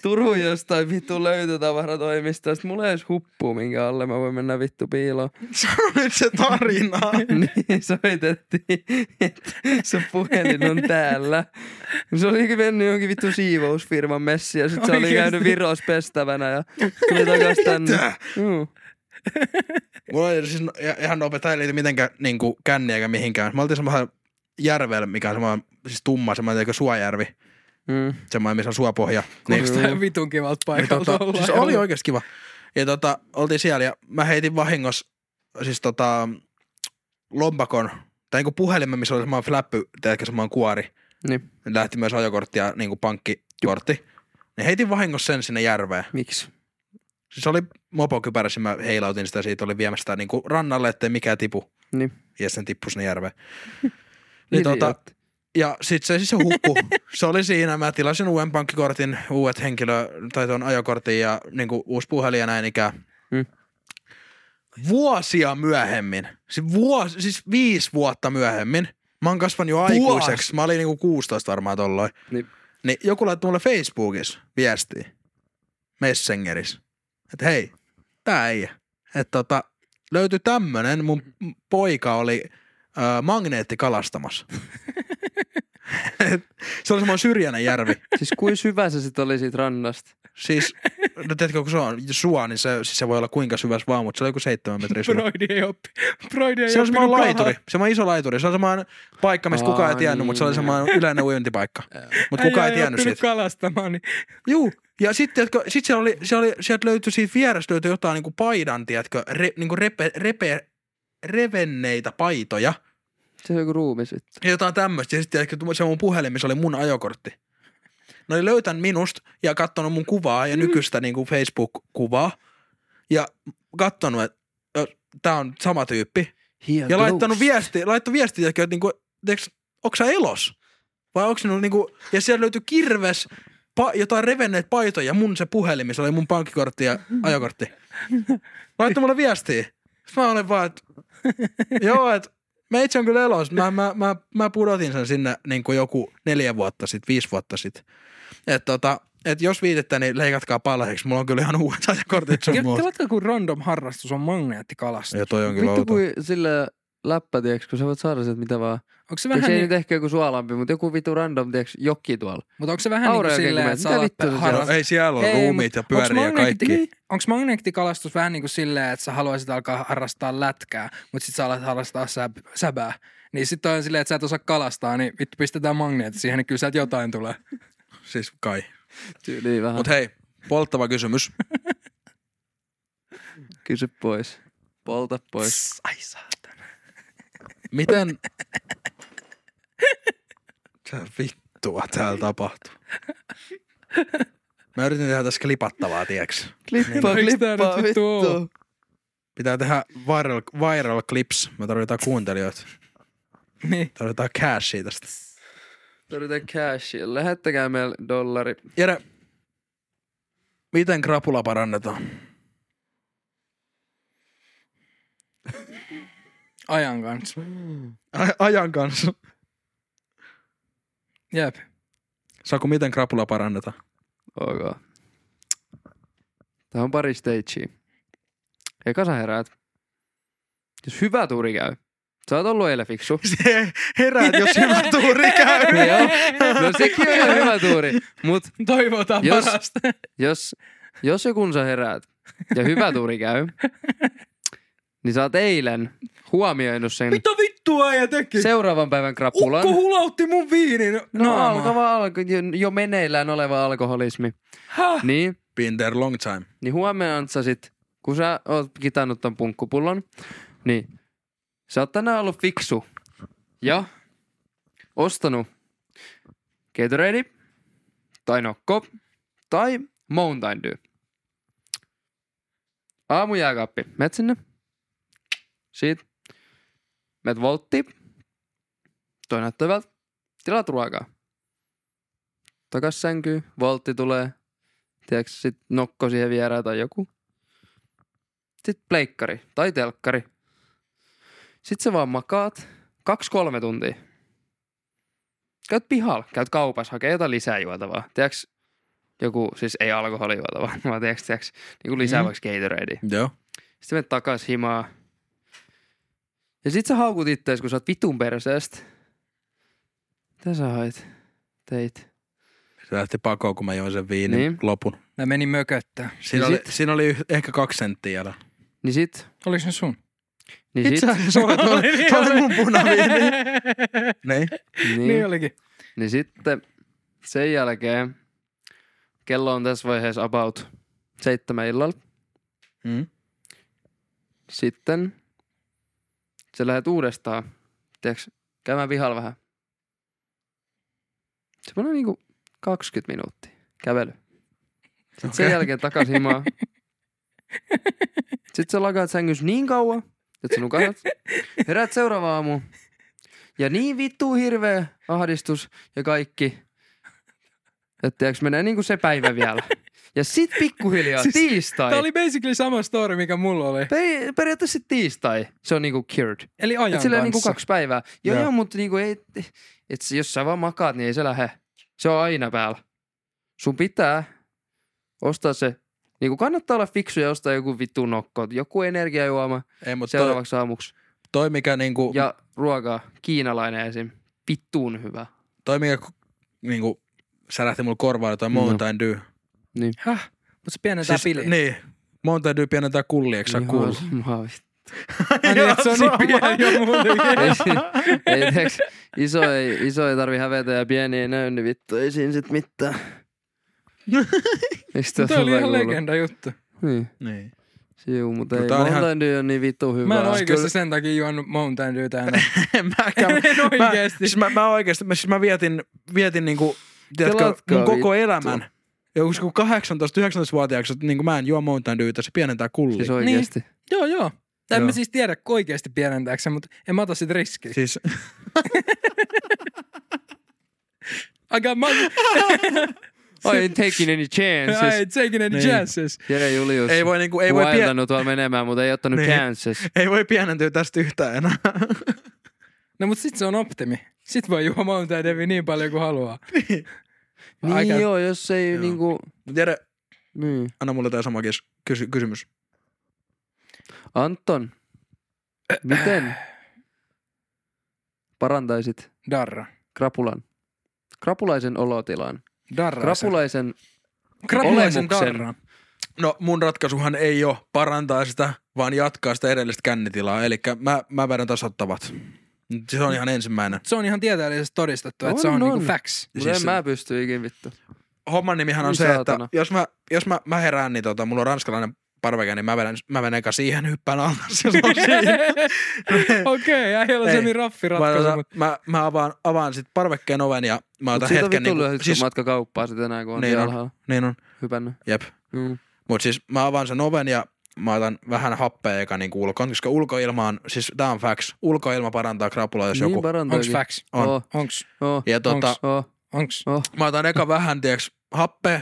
Turun jostain vittu löytötavaratoimista. Sitten mulla ei edes huppuu minkä alle. Mä voin mennä vittu piiloon. Sano nyt se tarina. Niin soitettiin, että se puhelin on täällä. Se oli mennyt johonkin vittu siivousfirman messiin. Ja sit se oli käynyt Viros pestävänä. Ja tuli takas tänne. Mulla ei siis ihan nopeasti liity mitenkään niinku känniä eikä mihinkään. Mä oltiin semmoinen järvellä, mikä on semmoinen siis tumma semmoinen eikä Suojärvi. Semmoinen, missä on suopohja. Kuulostaa vitun kivalta paikalta ollaan. Siis oli oikeasti kiva. Ja oltiin siellä ja mä heitin vahingossa siis lompakon, tai niinku puhelimen, missä oli semmoinen fläppy, teetkö semmoinen kuori. Niin. Lähti myös ajokortti ja niinku pankkikortti. Niin heitin vahingossa sen sinne järveen. Miksi? Siis oli mopokypärässä, mä heilautin sitä, siitä oli viemässä sitä niinku rannalle, ettei mikään tipu. Niin. Ja sen tippui sinne järveen. Niin ja sit se siis hukkuu. Se oli siinä. Mä tilasin uuden pankkikortin, uudet tuon ajokortin ja niinku uusi puhelin ja näin ikään. Vuosia myöhemmin, siis 5 vuotta myöhemmin, mä oon kasvanut jo aikuiseksi. Mä olin niinku 16 varmaan tolloin. Niin joku laittoi mulle Facebookissa viestiä, Messengerissä, että hei, tää ei. Että löytyi tämmönen, mun poika oli magneetti kalastamassa. Se oli semmoinen syrjäinen järvi. Siis kuin syvä se sit oli siitä rannasta? Siis, no teetkö, kun se on sua, niin se voi olla kuinka syvässä vaan, mutta se oli joku 7 metriä syvä. Broidi ei oppi. Se on semmoinen laituri, semmoinen iso laituri. Se on semmoinen paikka, mistä kukaan ei tiennyt, mutta se oli semmoinen yleinen uintipaikka. Mutta kukaan ei tiennyt siitä. Ei oppinut kalastamaan. Niin. Juu. Ja sitten sieltä löytyi siitä vieressä jotain niinku paidan, tiedätkö, niinku revenneitä paitoja. Se on joku ruumis vittu. Jotain tämmöistä. Ja sitten se mun puhelin, missä oli mun ajokortti. No oli löytänyt minusta ja katsonut mun kuvaa ja nykyistä niinku Facebook-kuvaa. Ja katsonut, että tää on sama tyyppi. Ja laittanut viestiä, että niinku, onko sä elos? Vai onko sinulla niinku... Ja siellä löytyi kirves, jotain revenneitä paitoja, mun se puhelin, missä oli mun pankkikortti ja ajokortti. Laittoi mulle viestiä. Mä olen vaan, että joo, että mä itse on kyllä elos. Mä pudotin sen sinne niin kuin joku 4 vuotta sit, 5 vuotta sit. Että jos viitette, niin leikatkaa palaiseksi. Mulla on kyllä ihan uudet ajakortit sun muuta. Kelatkaa, kun random harrastus on magneettikalastus. Ja toi on kyllä outo. Vittu kuin sillä läppä, tiiäks, kun sä voit saada sieltä mitä vaan. Onko se vähän ei nyt ehkä joku suolampi, mutta joku vitu random, tiiäks, jokki tuolla. Mutta onko se vähän niin kuin silleen, että sä alat harrastaa? Ei siellä ole ruumiit ja pyöriä ja kaikki. Onko magneettikalastus vähän niin kuin silleen, että sä haluaisit alkaa harrastaa lätkää, mutta sit sä alat harrastaa säbää. Niin sit on silleen, että sä et osaa kalastaa, niin vittu pistetään magneetti siihen, niin kyllä sieltä jotain tulee. Siis kai. Tyyliin vähän. Mut hei, polttava kysymys. Kysy pois. Polta pois. Ai saatana. Miten? Mitä vittua täällä tapahtuu? Mä yritin tehdä tässä klipattavaa, tieks? Klippaa vittua. Pitää tehdä viral clips. Mä tarvitaan kuuntelijoita. Niin. Tarvitaan cashia tästä. Tarvitaan cashia. Lähettäkää meille $1. Jere, miten krapula parannetaan? Ajan kanssa. Ajan kanssa. Jep. Saku, miten krapula parannetaan? Okay. Tää on pari stagea. Eka sä heräät. Jos hyvä tuuri käy. Sä oot ollut eilen fiksu. Heräät, jos hyvä tuuri käy. No sekin on ihan hyvä tuuri. Mut toivotaan parasta. Jos ja kun sä heräät ja hyvä tuuri käy, niin sä oot eilen huomioinut sen. Mitä vittua ja teki? Seuraavan päivän krapulan. Ukko hulautti mun viinin. No jo meneillään oleva alkoholismi. Häh? Niin. Been there long time. Niin huomenna Antsa sit, kun sä oot kitannut ton punkkupullon, niin sä oot tänään ollut fiksu ja ostanut Gatorade tai Nokko tai Mountain Dew. Aamujääkaappi. Met sinne. Siitä. Met Woltti. Toi näyttää hyvältä. Tilat ruokaa. Takas sänkyy. Woltti tulee. Tiedätkö, sit Nokko siihen vierään tai joku. Sit pleikkari tai telkkari. Sit sä vaan makaat 2-3 tuntia. Käyt pihalla. Käyt kaupassa. Hakee jotain lisää juotavaa. Tiedätkö, joku, siis ei alkoholi juotavaa, vaan tiedätkö, niinku lisää vaikka Gatorade. Joo. Sitten menet takas himaa. Ja sit sä haukut ittees, kun sä oot vitun perseestä. Mitä sä hait? Teit. Se lähti pakoon, kun mä join sen viinin lopun. Mä menin mököttää. Siinä oli ehkä 2 senttiä jäljellä. Niin sit? Oliko se sun? Niin itse asiassa oli mun punaviini. Niin olikin. Niin sitten sen jälkeen, kello on tässä vaiheessa about 7 illalla. Mm. Sitten sä lähet uudestaan, tiiäks, käymään vihalla vähän. Se on niinku 20 minuuttia kävely. Sitten sen jälkeen takas himaa. Sitten sä lakaat sängyssä niin kauan, että sä nukahat. Herät seuraava aamu. Ja niin vittu hirveä ahdistus ja kaikki. Että tiiäks, menee niinku se päivä vielä. Ja sit pikkuhiljaa siis, tiistai. Tää oli basically sama story, mikä mulla oli. Periaatteessa tiistai. Se on niinku cured. Eli ajan kanssa. Sillä on niinku 2 päivää. Joo, mutta niinku ei... Et jos sä vaan makaat, niin ei se lähe. Se on aina päällä. Sun pitää ostaa se... Niinku kannattaa olla fiksu ja ostaa joku vittu nokko. Joku energiajuoma seuraavaksi aamuksi. Toi mikä niinku... Ja ruokaa. Kiinalainen esim. Vittuun hyvä. Toi mikä niinku... Sä lähti mulle korvaan jotain Mountain Dew. Niin. Häh? Mut se pienentää siis, piliä. Niin. Mountain Dew pienentää kulli, eikö sä kuulu? Mä vittu. Niin, se on niin pieni jo muutenkin. Iso ei tarvi hävetä ja pieni ei näy, niin vittu ei siinä sit mitään. Toi oli ihan legenda juttu. Niin. Juu, mutta ei. Mountain Dew on niin vittu hyvä. Mä en oikeesti sen takia juonut Mountain Dew tänne. Mä vietin niinku... Tiedätkö, mun koko elämän. Joku 18-19-vuotiaaksi, että niin mä en juo Mountain Dewtä, se pienentää kullia. Siis oikeesti? Niin. Joo. En mä siis tiedä oikeesti pienentääkö se, mutta en mä ota sit riskiä. Siis... I ain't taking any chances. Jere Julius ei voi niinku, wildannut tuolla menemään, mutta ei ottanut chances. Ei voi pienentyä tästä yhtään enää. No mut sit se on optimi. Sit voi juo Mountain Dewi niin paljon kuin haluaa. Niin joo, jos ei joo. Niinku... Jere, anna mulle tää sama kysymys. Anton, miten parantaisit... Darra. Krapulan. Krapulaisen olotilan. Darra. Krapulaisen darra. No mun ratkaisuhan ei oo parantaa sitä, vaan jatkaa sitä edellistä kännitilaa. Elikkä mä vedän tasoittavat. Se on ihan ensimmäinen. Se on ihan tieteellisesti todistettu, että se on niinku facts. Mutta en mä pysty ikin vittu. Homman nimihän on se, että jos mä herään, niin mulla on ranskalainen parvekään, niin mä vedän eka siihen, hyppään alta. Okei, äijällä on se niin raffiratkaisu. Mä avaan sit parvekkeen oven ja mä otan hetken. Mutta siitä on vittu lyhyt siis matkakauppaa sit enää, kun on niin alhaalla. On, niin on. Hypännyt. Jep. Mm. Mut siis mä avaan sen oven ja mä otan vähän happea eka niin ulkoon, koska ulkoilma on, siis tää on facts, ulkoilma parantaa krapulaa jos niin, joku. Onks facts? On. Oh. Onks? Oh. Ja onks? Oh. Mä otan eka vähän, tiiäks, happea,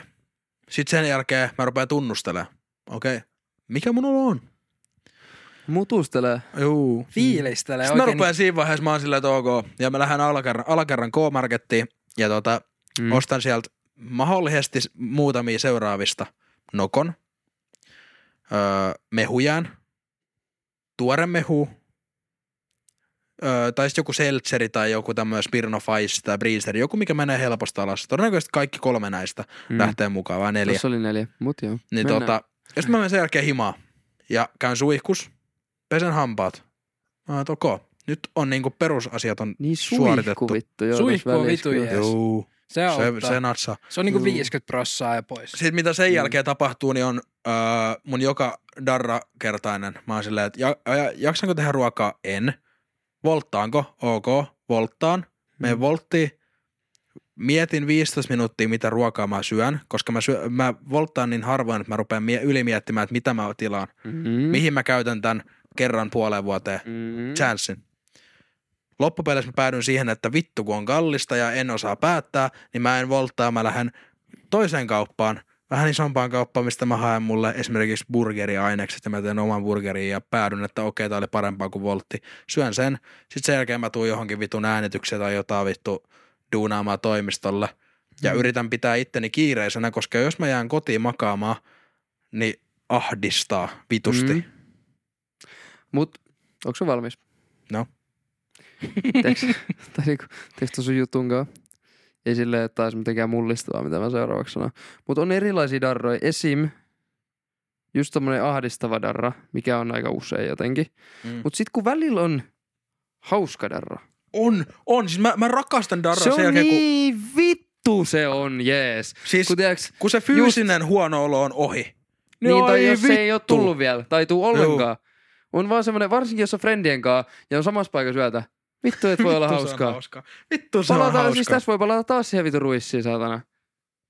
sit sen jälkeen mä rupean tunnustelemaan. Okei. Mikä mun olo on? Mutustelee. Juu. Fiilistelee oikein. Sitten mä rupean siinä vaiheessa, mä oon silleen, että ok. Ja mä lähden alakerran K-Markettiin ja ostan sieltä mahdollisesti muutamia seuraavista nokon. Mehujään, tuore mehu, tai sitten joku seltseri tai joku tämmöinen Smirnoff Ice tai Breezeri, joku mikä menee helposti alas. Todennäköisesti kaikki kolme näistä lähtee mukaan, vaan 4. Tuossa oli 4, mut joo. Niin ja sitten mä menen sen jälkeen himaan ja käyn suihkus, pesen hampaat. Mä oon, okay, nyt on niinku perusasiat on niin suoritettu. Vittu, joo, suihku on vitu jees. Se auttaa. Se natsaa. Se on niinku 50% ja pois. Sitten mitä sen jälkeen tapahtuu, niin on mun joka darra-kertainen. Mä oon silleen, että jaksanko tehdä ruokaa? En. Volttaanko? Ok. Volttaan. Meen volttiin. Mietin 15 minuuttia, mitä ruokaa mä syön, koska mä volttaan niin harvoin, että mä rupean ylimiettimään, että mitä mä tilaan. Mm-hmm. Mihin mä käytän tämän kerran puoleen vuoteen chanssin. Loppupeleissä mä päädyin siihen, että vittu kun on kallista ja en osaa päättää, niin mä en volttaa, mä lähden toiseen kauppaan, vähän isompaan kauppaan, mistä mä haen mulle esimerkiksi burgeriainekset ja mä teen oman burgerin ja päädyn, että okei, tää oli parempaa kuin Woltti. Syön sen, sit sen jälkeen mä tuun johonkin vitun äänitykseen tai jotain vittu duunaamaan toimistolle ja yritän pitää itteni kiireisenä, koska jos mä jään kotiin makaamaan, niin ahdistaa vitusti. Mm. Mut, onko se valmis? No. Teekö sun jutunkaan? Ei silleen, että taas mitenkään mullistavaa, mitä mä seuraavaksi sanon. Mutta on erilaisia darroja. Esim. Just tommonen ahdistava darra, mikä on aika usein jotenkin. Mm. Mut sit kun välillä on hauska darra. On. Siis mä rakastan darraa sen jälkeen. Se on niin vittu se on, jees. Siis kun se fyysinen huono olo on ohi. Niin, tai jos se ei oo tullut vielä. Tai tuu ollenkaan. On vaan semmonen, varsinkin jos on friendien kanssa ja on samassa paikassa yötä. Vittu, et voi olla hauskaa. Vittu, se on hauskaa. Siis tässä voi palata taas siihen vitun ruissiin, saatana.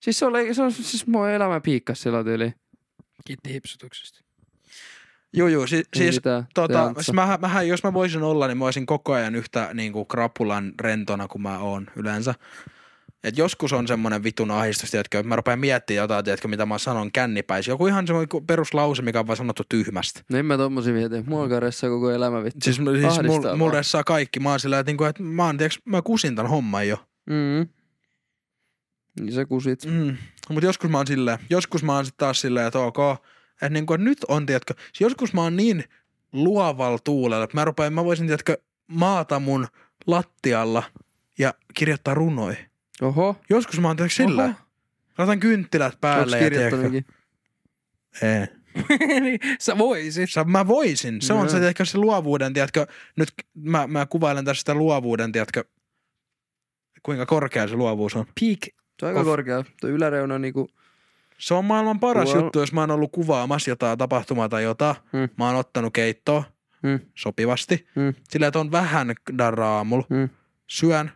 Siis se on siis mun elämä piikkas sillä tyyliin. Kiitti hipsutuksesta. Joo, siis mähän, jos mä voisin olla, niin mä olisin koko ajan yhtä niinku krapulan rentona kuin mä oon yleensä. Et joskus on semmoinen vitun ahdistus, että mä rupean miettimään jotain, tiedätkö, mitä mä sanon kännipäisiä. Joku ihan semmoinen peruslause, mikä on vaan sanottu tyhmästä. No en mä tommosia mieti. Mulla ressaa koko elämä vittu. Siis mulla ressaa kaikki. Mä oon sillä, että mä oon, tiedätkö, mä kusin tän homman jo. Mm. Niin sä kusit. Mm. Mut joskus mä oon silleen. Joskus mä oon sit taas silleen, että ok. Että niinku, et nyt on, tiedätkö. Joskus mä oon niin luoval tuulella, että mä voisin, tiedätkö, maata mun lattialla ja kirjoittaa runoja. Oho. Joskus mä oon tehty sillä. Laitan kynttilät päälle. Onks kirjoittanutkin? Ei. Sä voisit. Mä voisin. Se on se, tiedätkö, se luovuuden, tiedätkö. Nyt mä kuvailen tässä sitä luovuuden, tiedätkö. Kuinka korkea se luovuus on. Peak. Se on aika korkea. Tuo yläreuna on niinku. Se on maailman paras juttu, jos mä oon ollut kuvaamassa jotain tapahtumaa tai jotain. Mä oon ottanut keittoa sopivasti. Sillä, että on vähän darraa aamulla. Syön.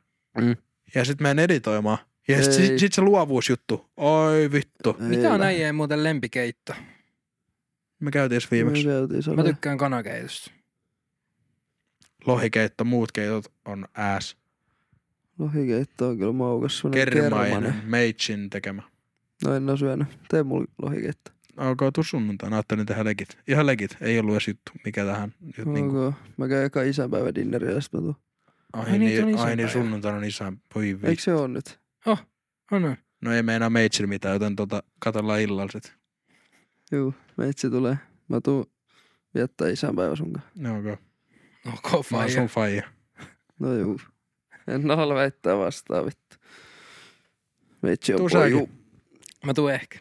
Ja sit menen editoimaan. Ja sit se luovuusjuttu. Oi vittu. Ei. Mitä on äijien muuten lempikeitto? Me käytiin viimeksi. Mä tykkään kanakeitosta. Lohikeitto, muut keitot on ass. Lohikeitto on kyllä maukas. Kermainen, meitsin tekemä. No en oo syönyt. Tee mulle lohikeitto. Alkaa tuu sunnuntaina. Ajattelin tehdä legit. Ihan legit. Ei ollut edes juttu, mikä tähän. Alkaa. Niinku. Mä käyn eka isänpäivä dinneriä ja sitten mä tuun. Ai niin sunnuntaina on isän. Eikö se ole nyt? Oh, on. No ei meinaa meitsil mitään, joten katsellaan illalla sit. Juu, meitsi tulee. Mä tuun viettää isänpäivä sunkaan. No okei. Okay, faija. Mä oon sun faija. No juu. En ole väittää vastaan vittu. Meitsi on poju. Mä tuun ehkä.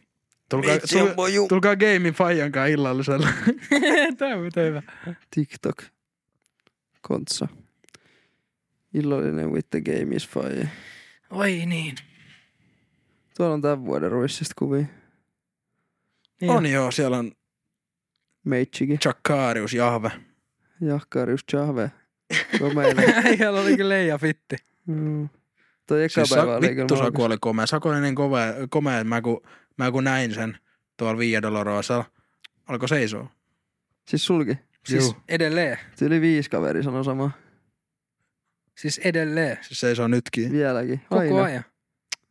Tulkaa gamein faijankaan illallisella. Tää on mitä hyvä. TikTok. Kontsa. Illallinen with the game is fire. Oi niin. Tuolla on tämän vuoden ruissista kuvia. Niin on joo, siellä on meitsikin. Jakkaarius Jahve. Jakkaarius Jahve. Äijällä oli kyllä leija fitti. Mm. Toi eka siis päivä oli kyllä. Vittu Saku oli komea. Saku oli niin komea, että mä kun näin sen tuolla Via Dolorosa, alkoi seisoo. Siis sulki? Siis juu. Edelleen. Se oli 5 kaveri sanoi samaa. Siis edelleen. Siis seisoo nytkin. Vieläkin. Aina. Koko ajan.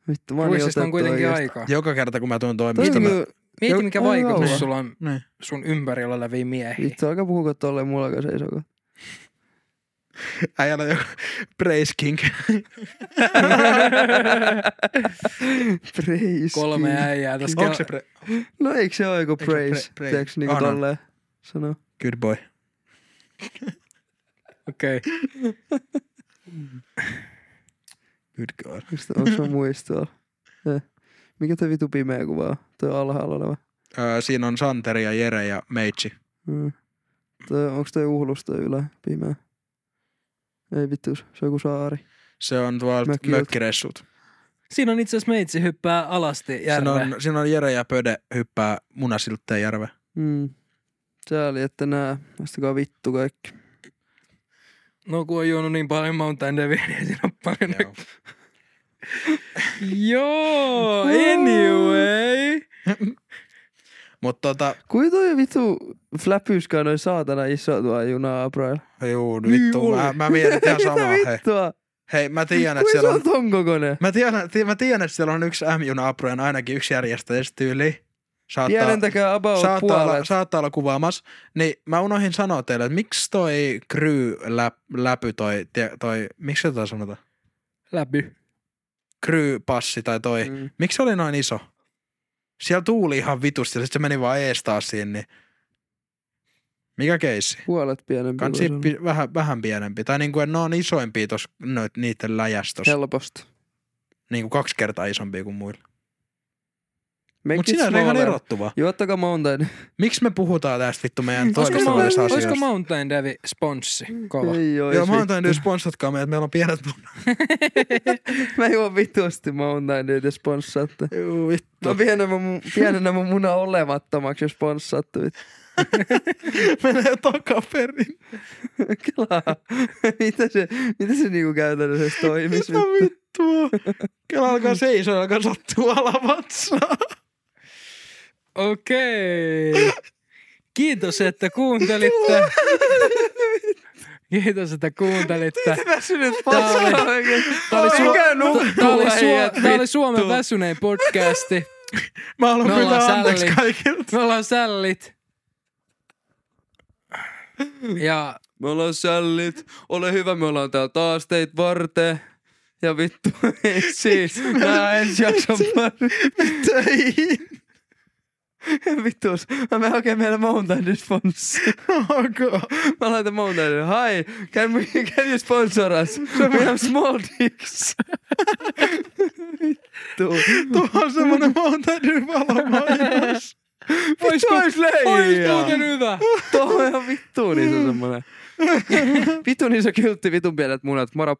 Vittu, mä olin otettu kuitenkin aikaa. Joka kerta kun mä tuon toimista. Mieti mikä vaikutus sulla on sun ympärillä olevia miehiä. Vittu, alkaa puhuko tolleen mulla, kun seisoo. Äijällä on joku Praise King. Praise King. 3 äijää. Onko se no eikö se ole joku Praise? Teekö niinku tolleen sanoa? Good boy. Okei. Good God. Onko se muistoa? Mikä toi vitu pimeä kuva on? Toi alhaalla oleva. Siinä on Santeri ja Jere ja Meitsi. Mm. Onko toi Uhlus toi ylä pimeä? Ei vittu, se on joku saari. Se on tuolta mökkiressut. Siinä on itse asiassa Meitsi hyppää alasti järveä. Siinä on Jere ja Pöde hyppää munasiltteen järveä. Mm. Sääli, että nää. Vastakaa vittu kaikki. No kun on juonut niin paljon Mountain Dewiä, niin siinä on paljon näkyy. Joo, anyway. Mut Kui toi vittu fläpyskää noin saatana iso tuo junaa Aperol? Juu, vittu. Mä mietin ihan samaa. Vittua? Hei, mä tiedän, että siellä on... Kui se on ton kokoinen? Mä tiedän, että siellä on yksi M-juna Aperolin, ainakin yksi järjestäjästä tyyliin. Pienentäkää about puolet. Saattaa olla kuvaamassa. Niin mä unohdin sanoa teille, että miksi toi kry-läpy toi miksi se jotain sanotaan? Läpy. Kry-passi tai toi. Mm. Miksi se oli noin iso? Siellä tuuli ihan vitusti ja sitten se meni vaan ees taas siihen. Niin. Mikä keissi? Puolet pienempi. Vähän pienempi. Tai niinku ne on isoimpia tossa, niiden läjästössä. Helposti. Niinku 2 kertaa isompia kuin muilla. Mutta sinä on ihan erottuva. Juottakaa Mountain. Miksi me puhutaan tästä vittu meidän toimistollista asioista? Olisiko Mountain Dew sponssi kova? Ei ois. Joo, Mountain Dew sponssatkaa meillä on pienet munat. Mä juon vitusti Mountain Dew sponssattu. Joo, vittu. Mä pienennän mun muna olemattomaksi ja sponssattu. Menee takaperin. Kelaa. Mitä se niinku käytännössä toimisi? Mitä vittua? Kelaa alkaa seisoa, alkaa sattua alavatsaa. Okei. Kiitos, että kuuntelitte. Kiitos, että kuuntelitte. Tää oli Suomen väsynein podcasti. Mä haluan pyytää anteeksi kaikilta. Me ollaan sällit. Ja me ollaan sällit. Ole hyvä, me ollaan täällä taas teitä varten. Ja vittu, siis nää ensi jakson pari. Vittu, ei. Vittuus, mä menen hakemaan meillä Mountain Dew sponssia. Okay. Mä laitan Mountain Dew. Hi, can you sponsor us? We have small dicks. Vittu. Tuo on semmonen Mountain Dew valomainos. Vittu ois leijää. Ois muuten hyvä. Tuo on ihan vittuun iso semmonen. Vittuun iso kyltti, vitun pienet munat. Moro.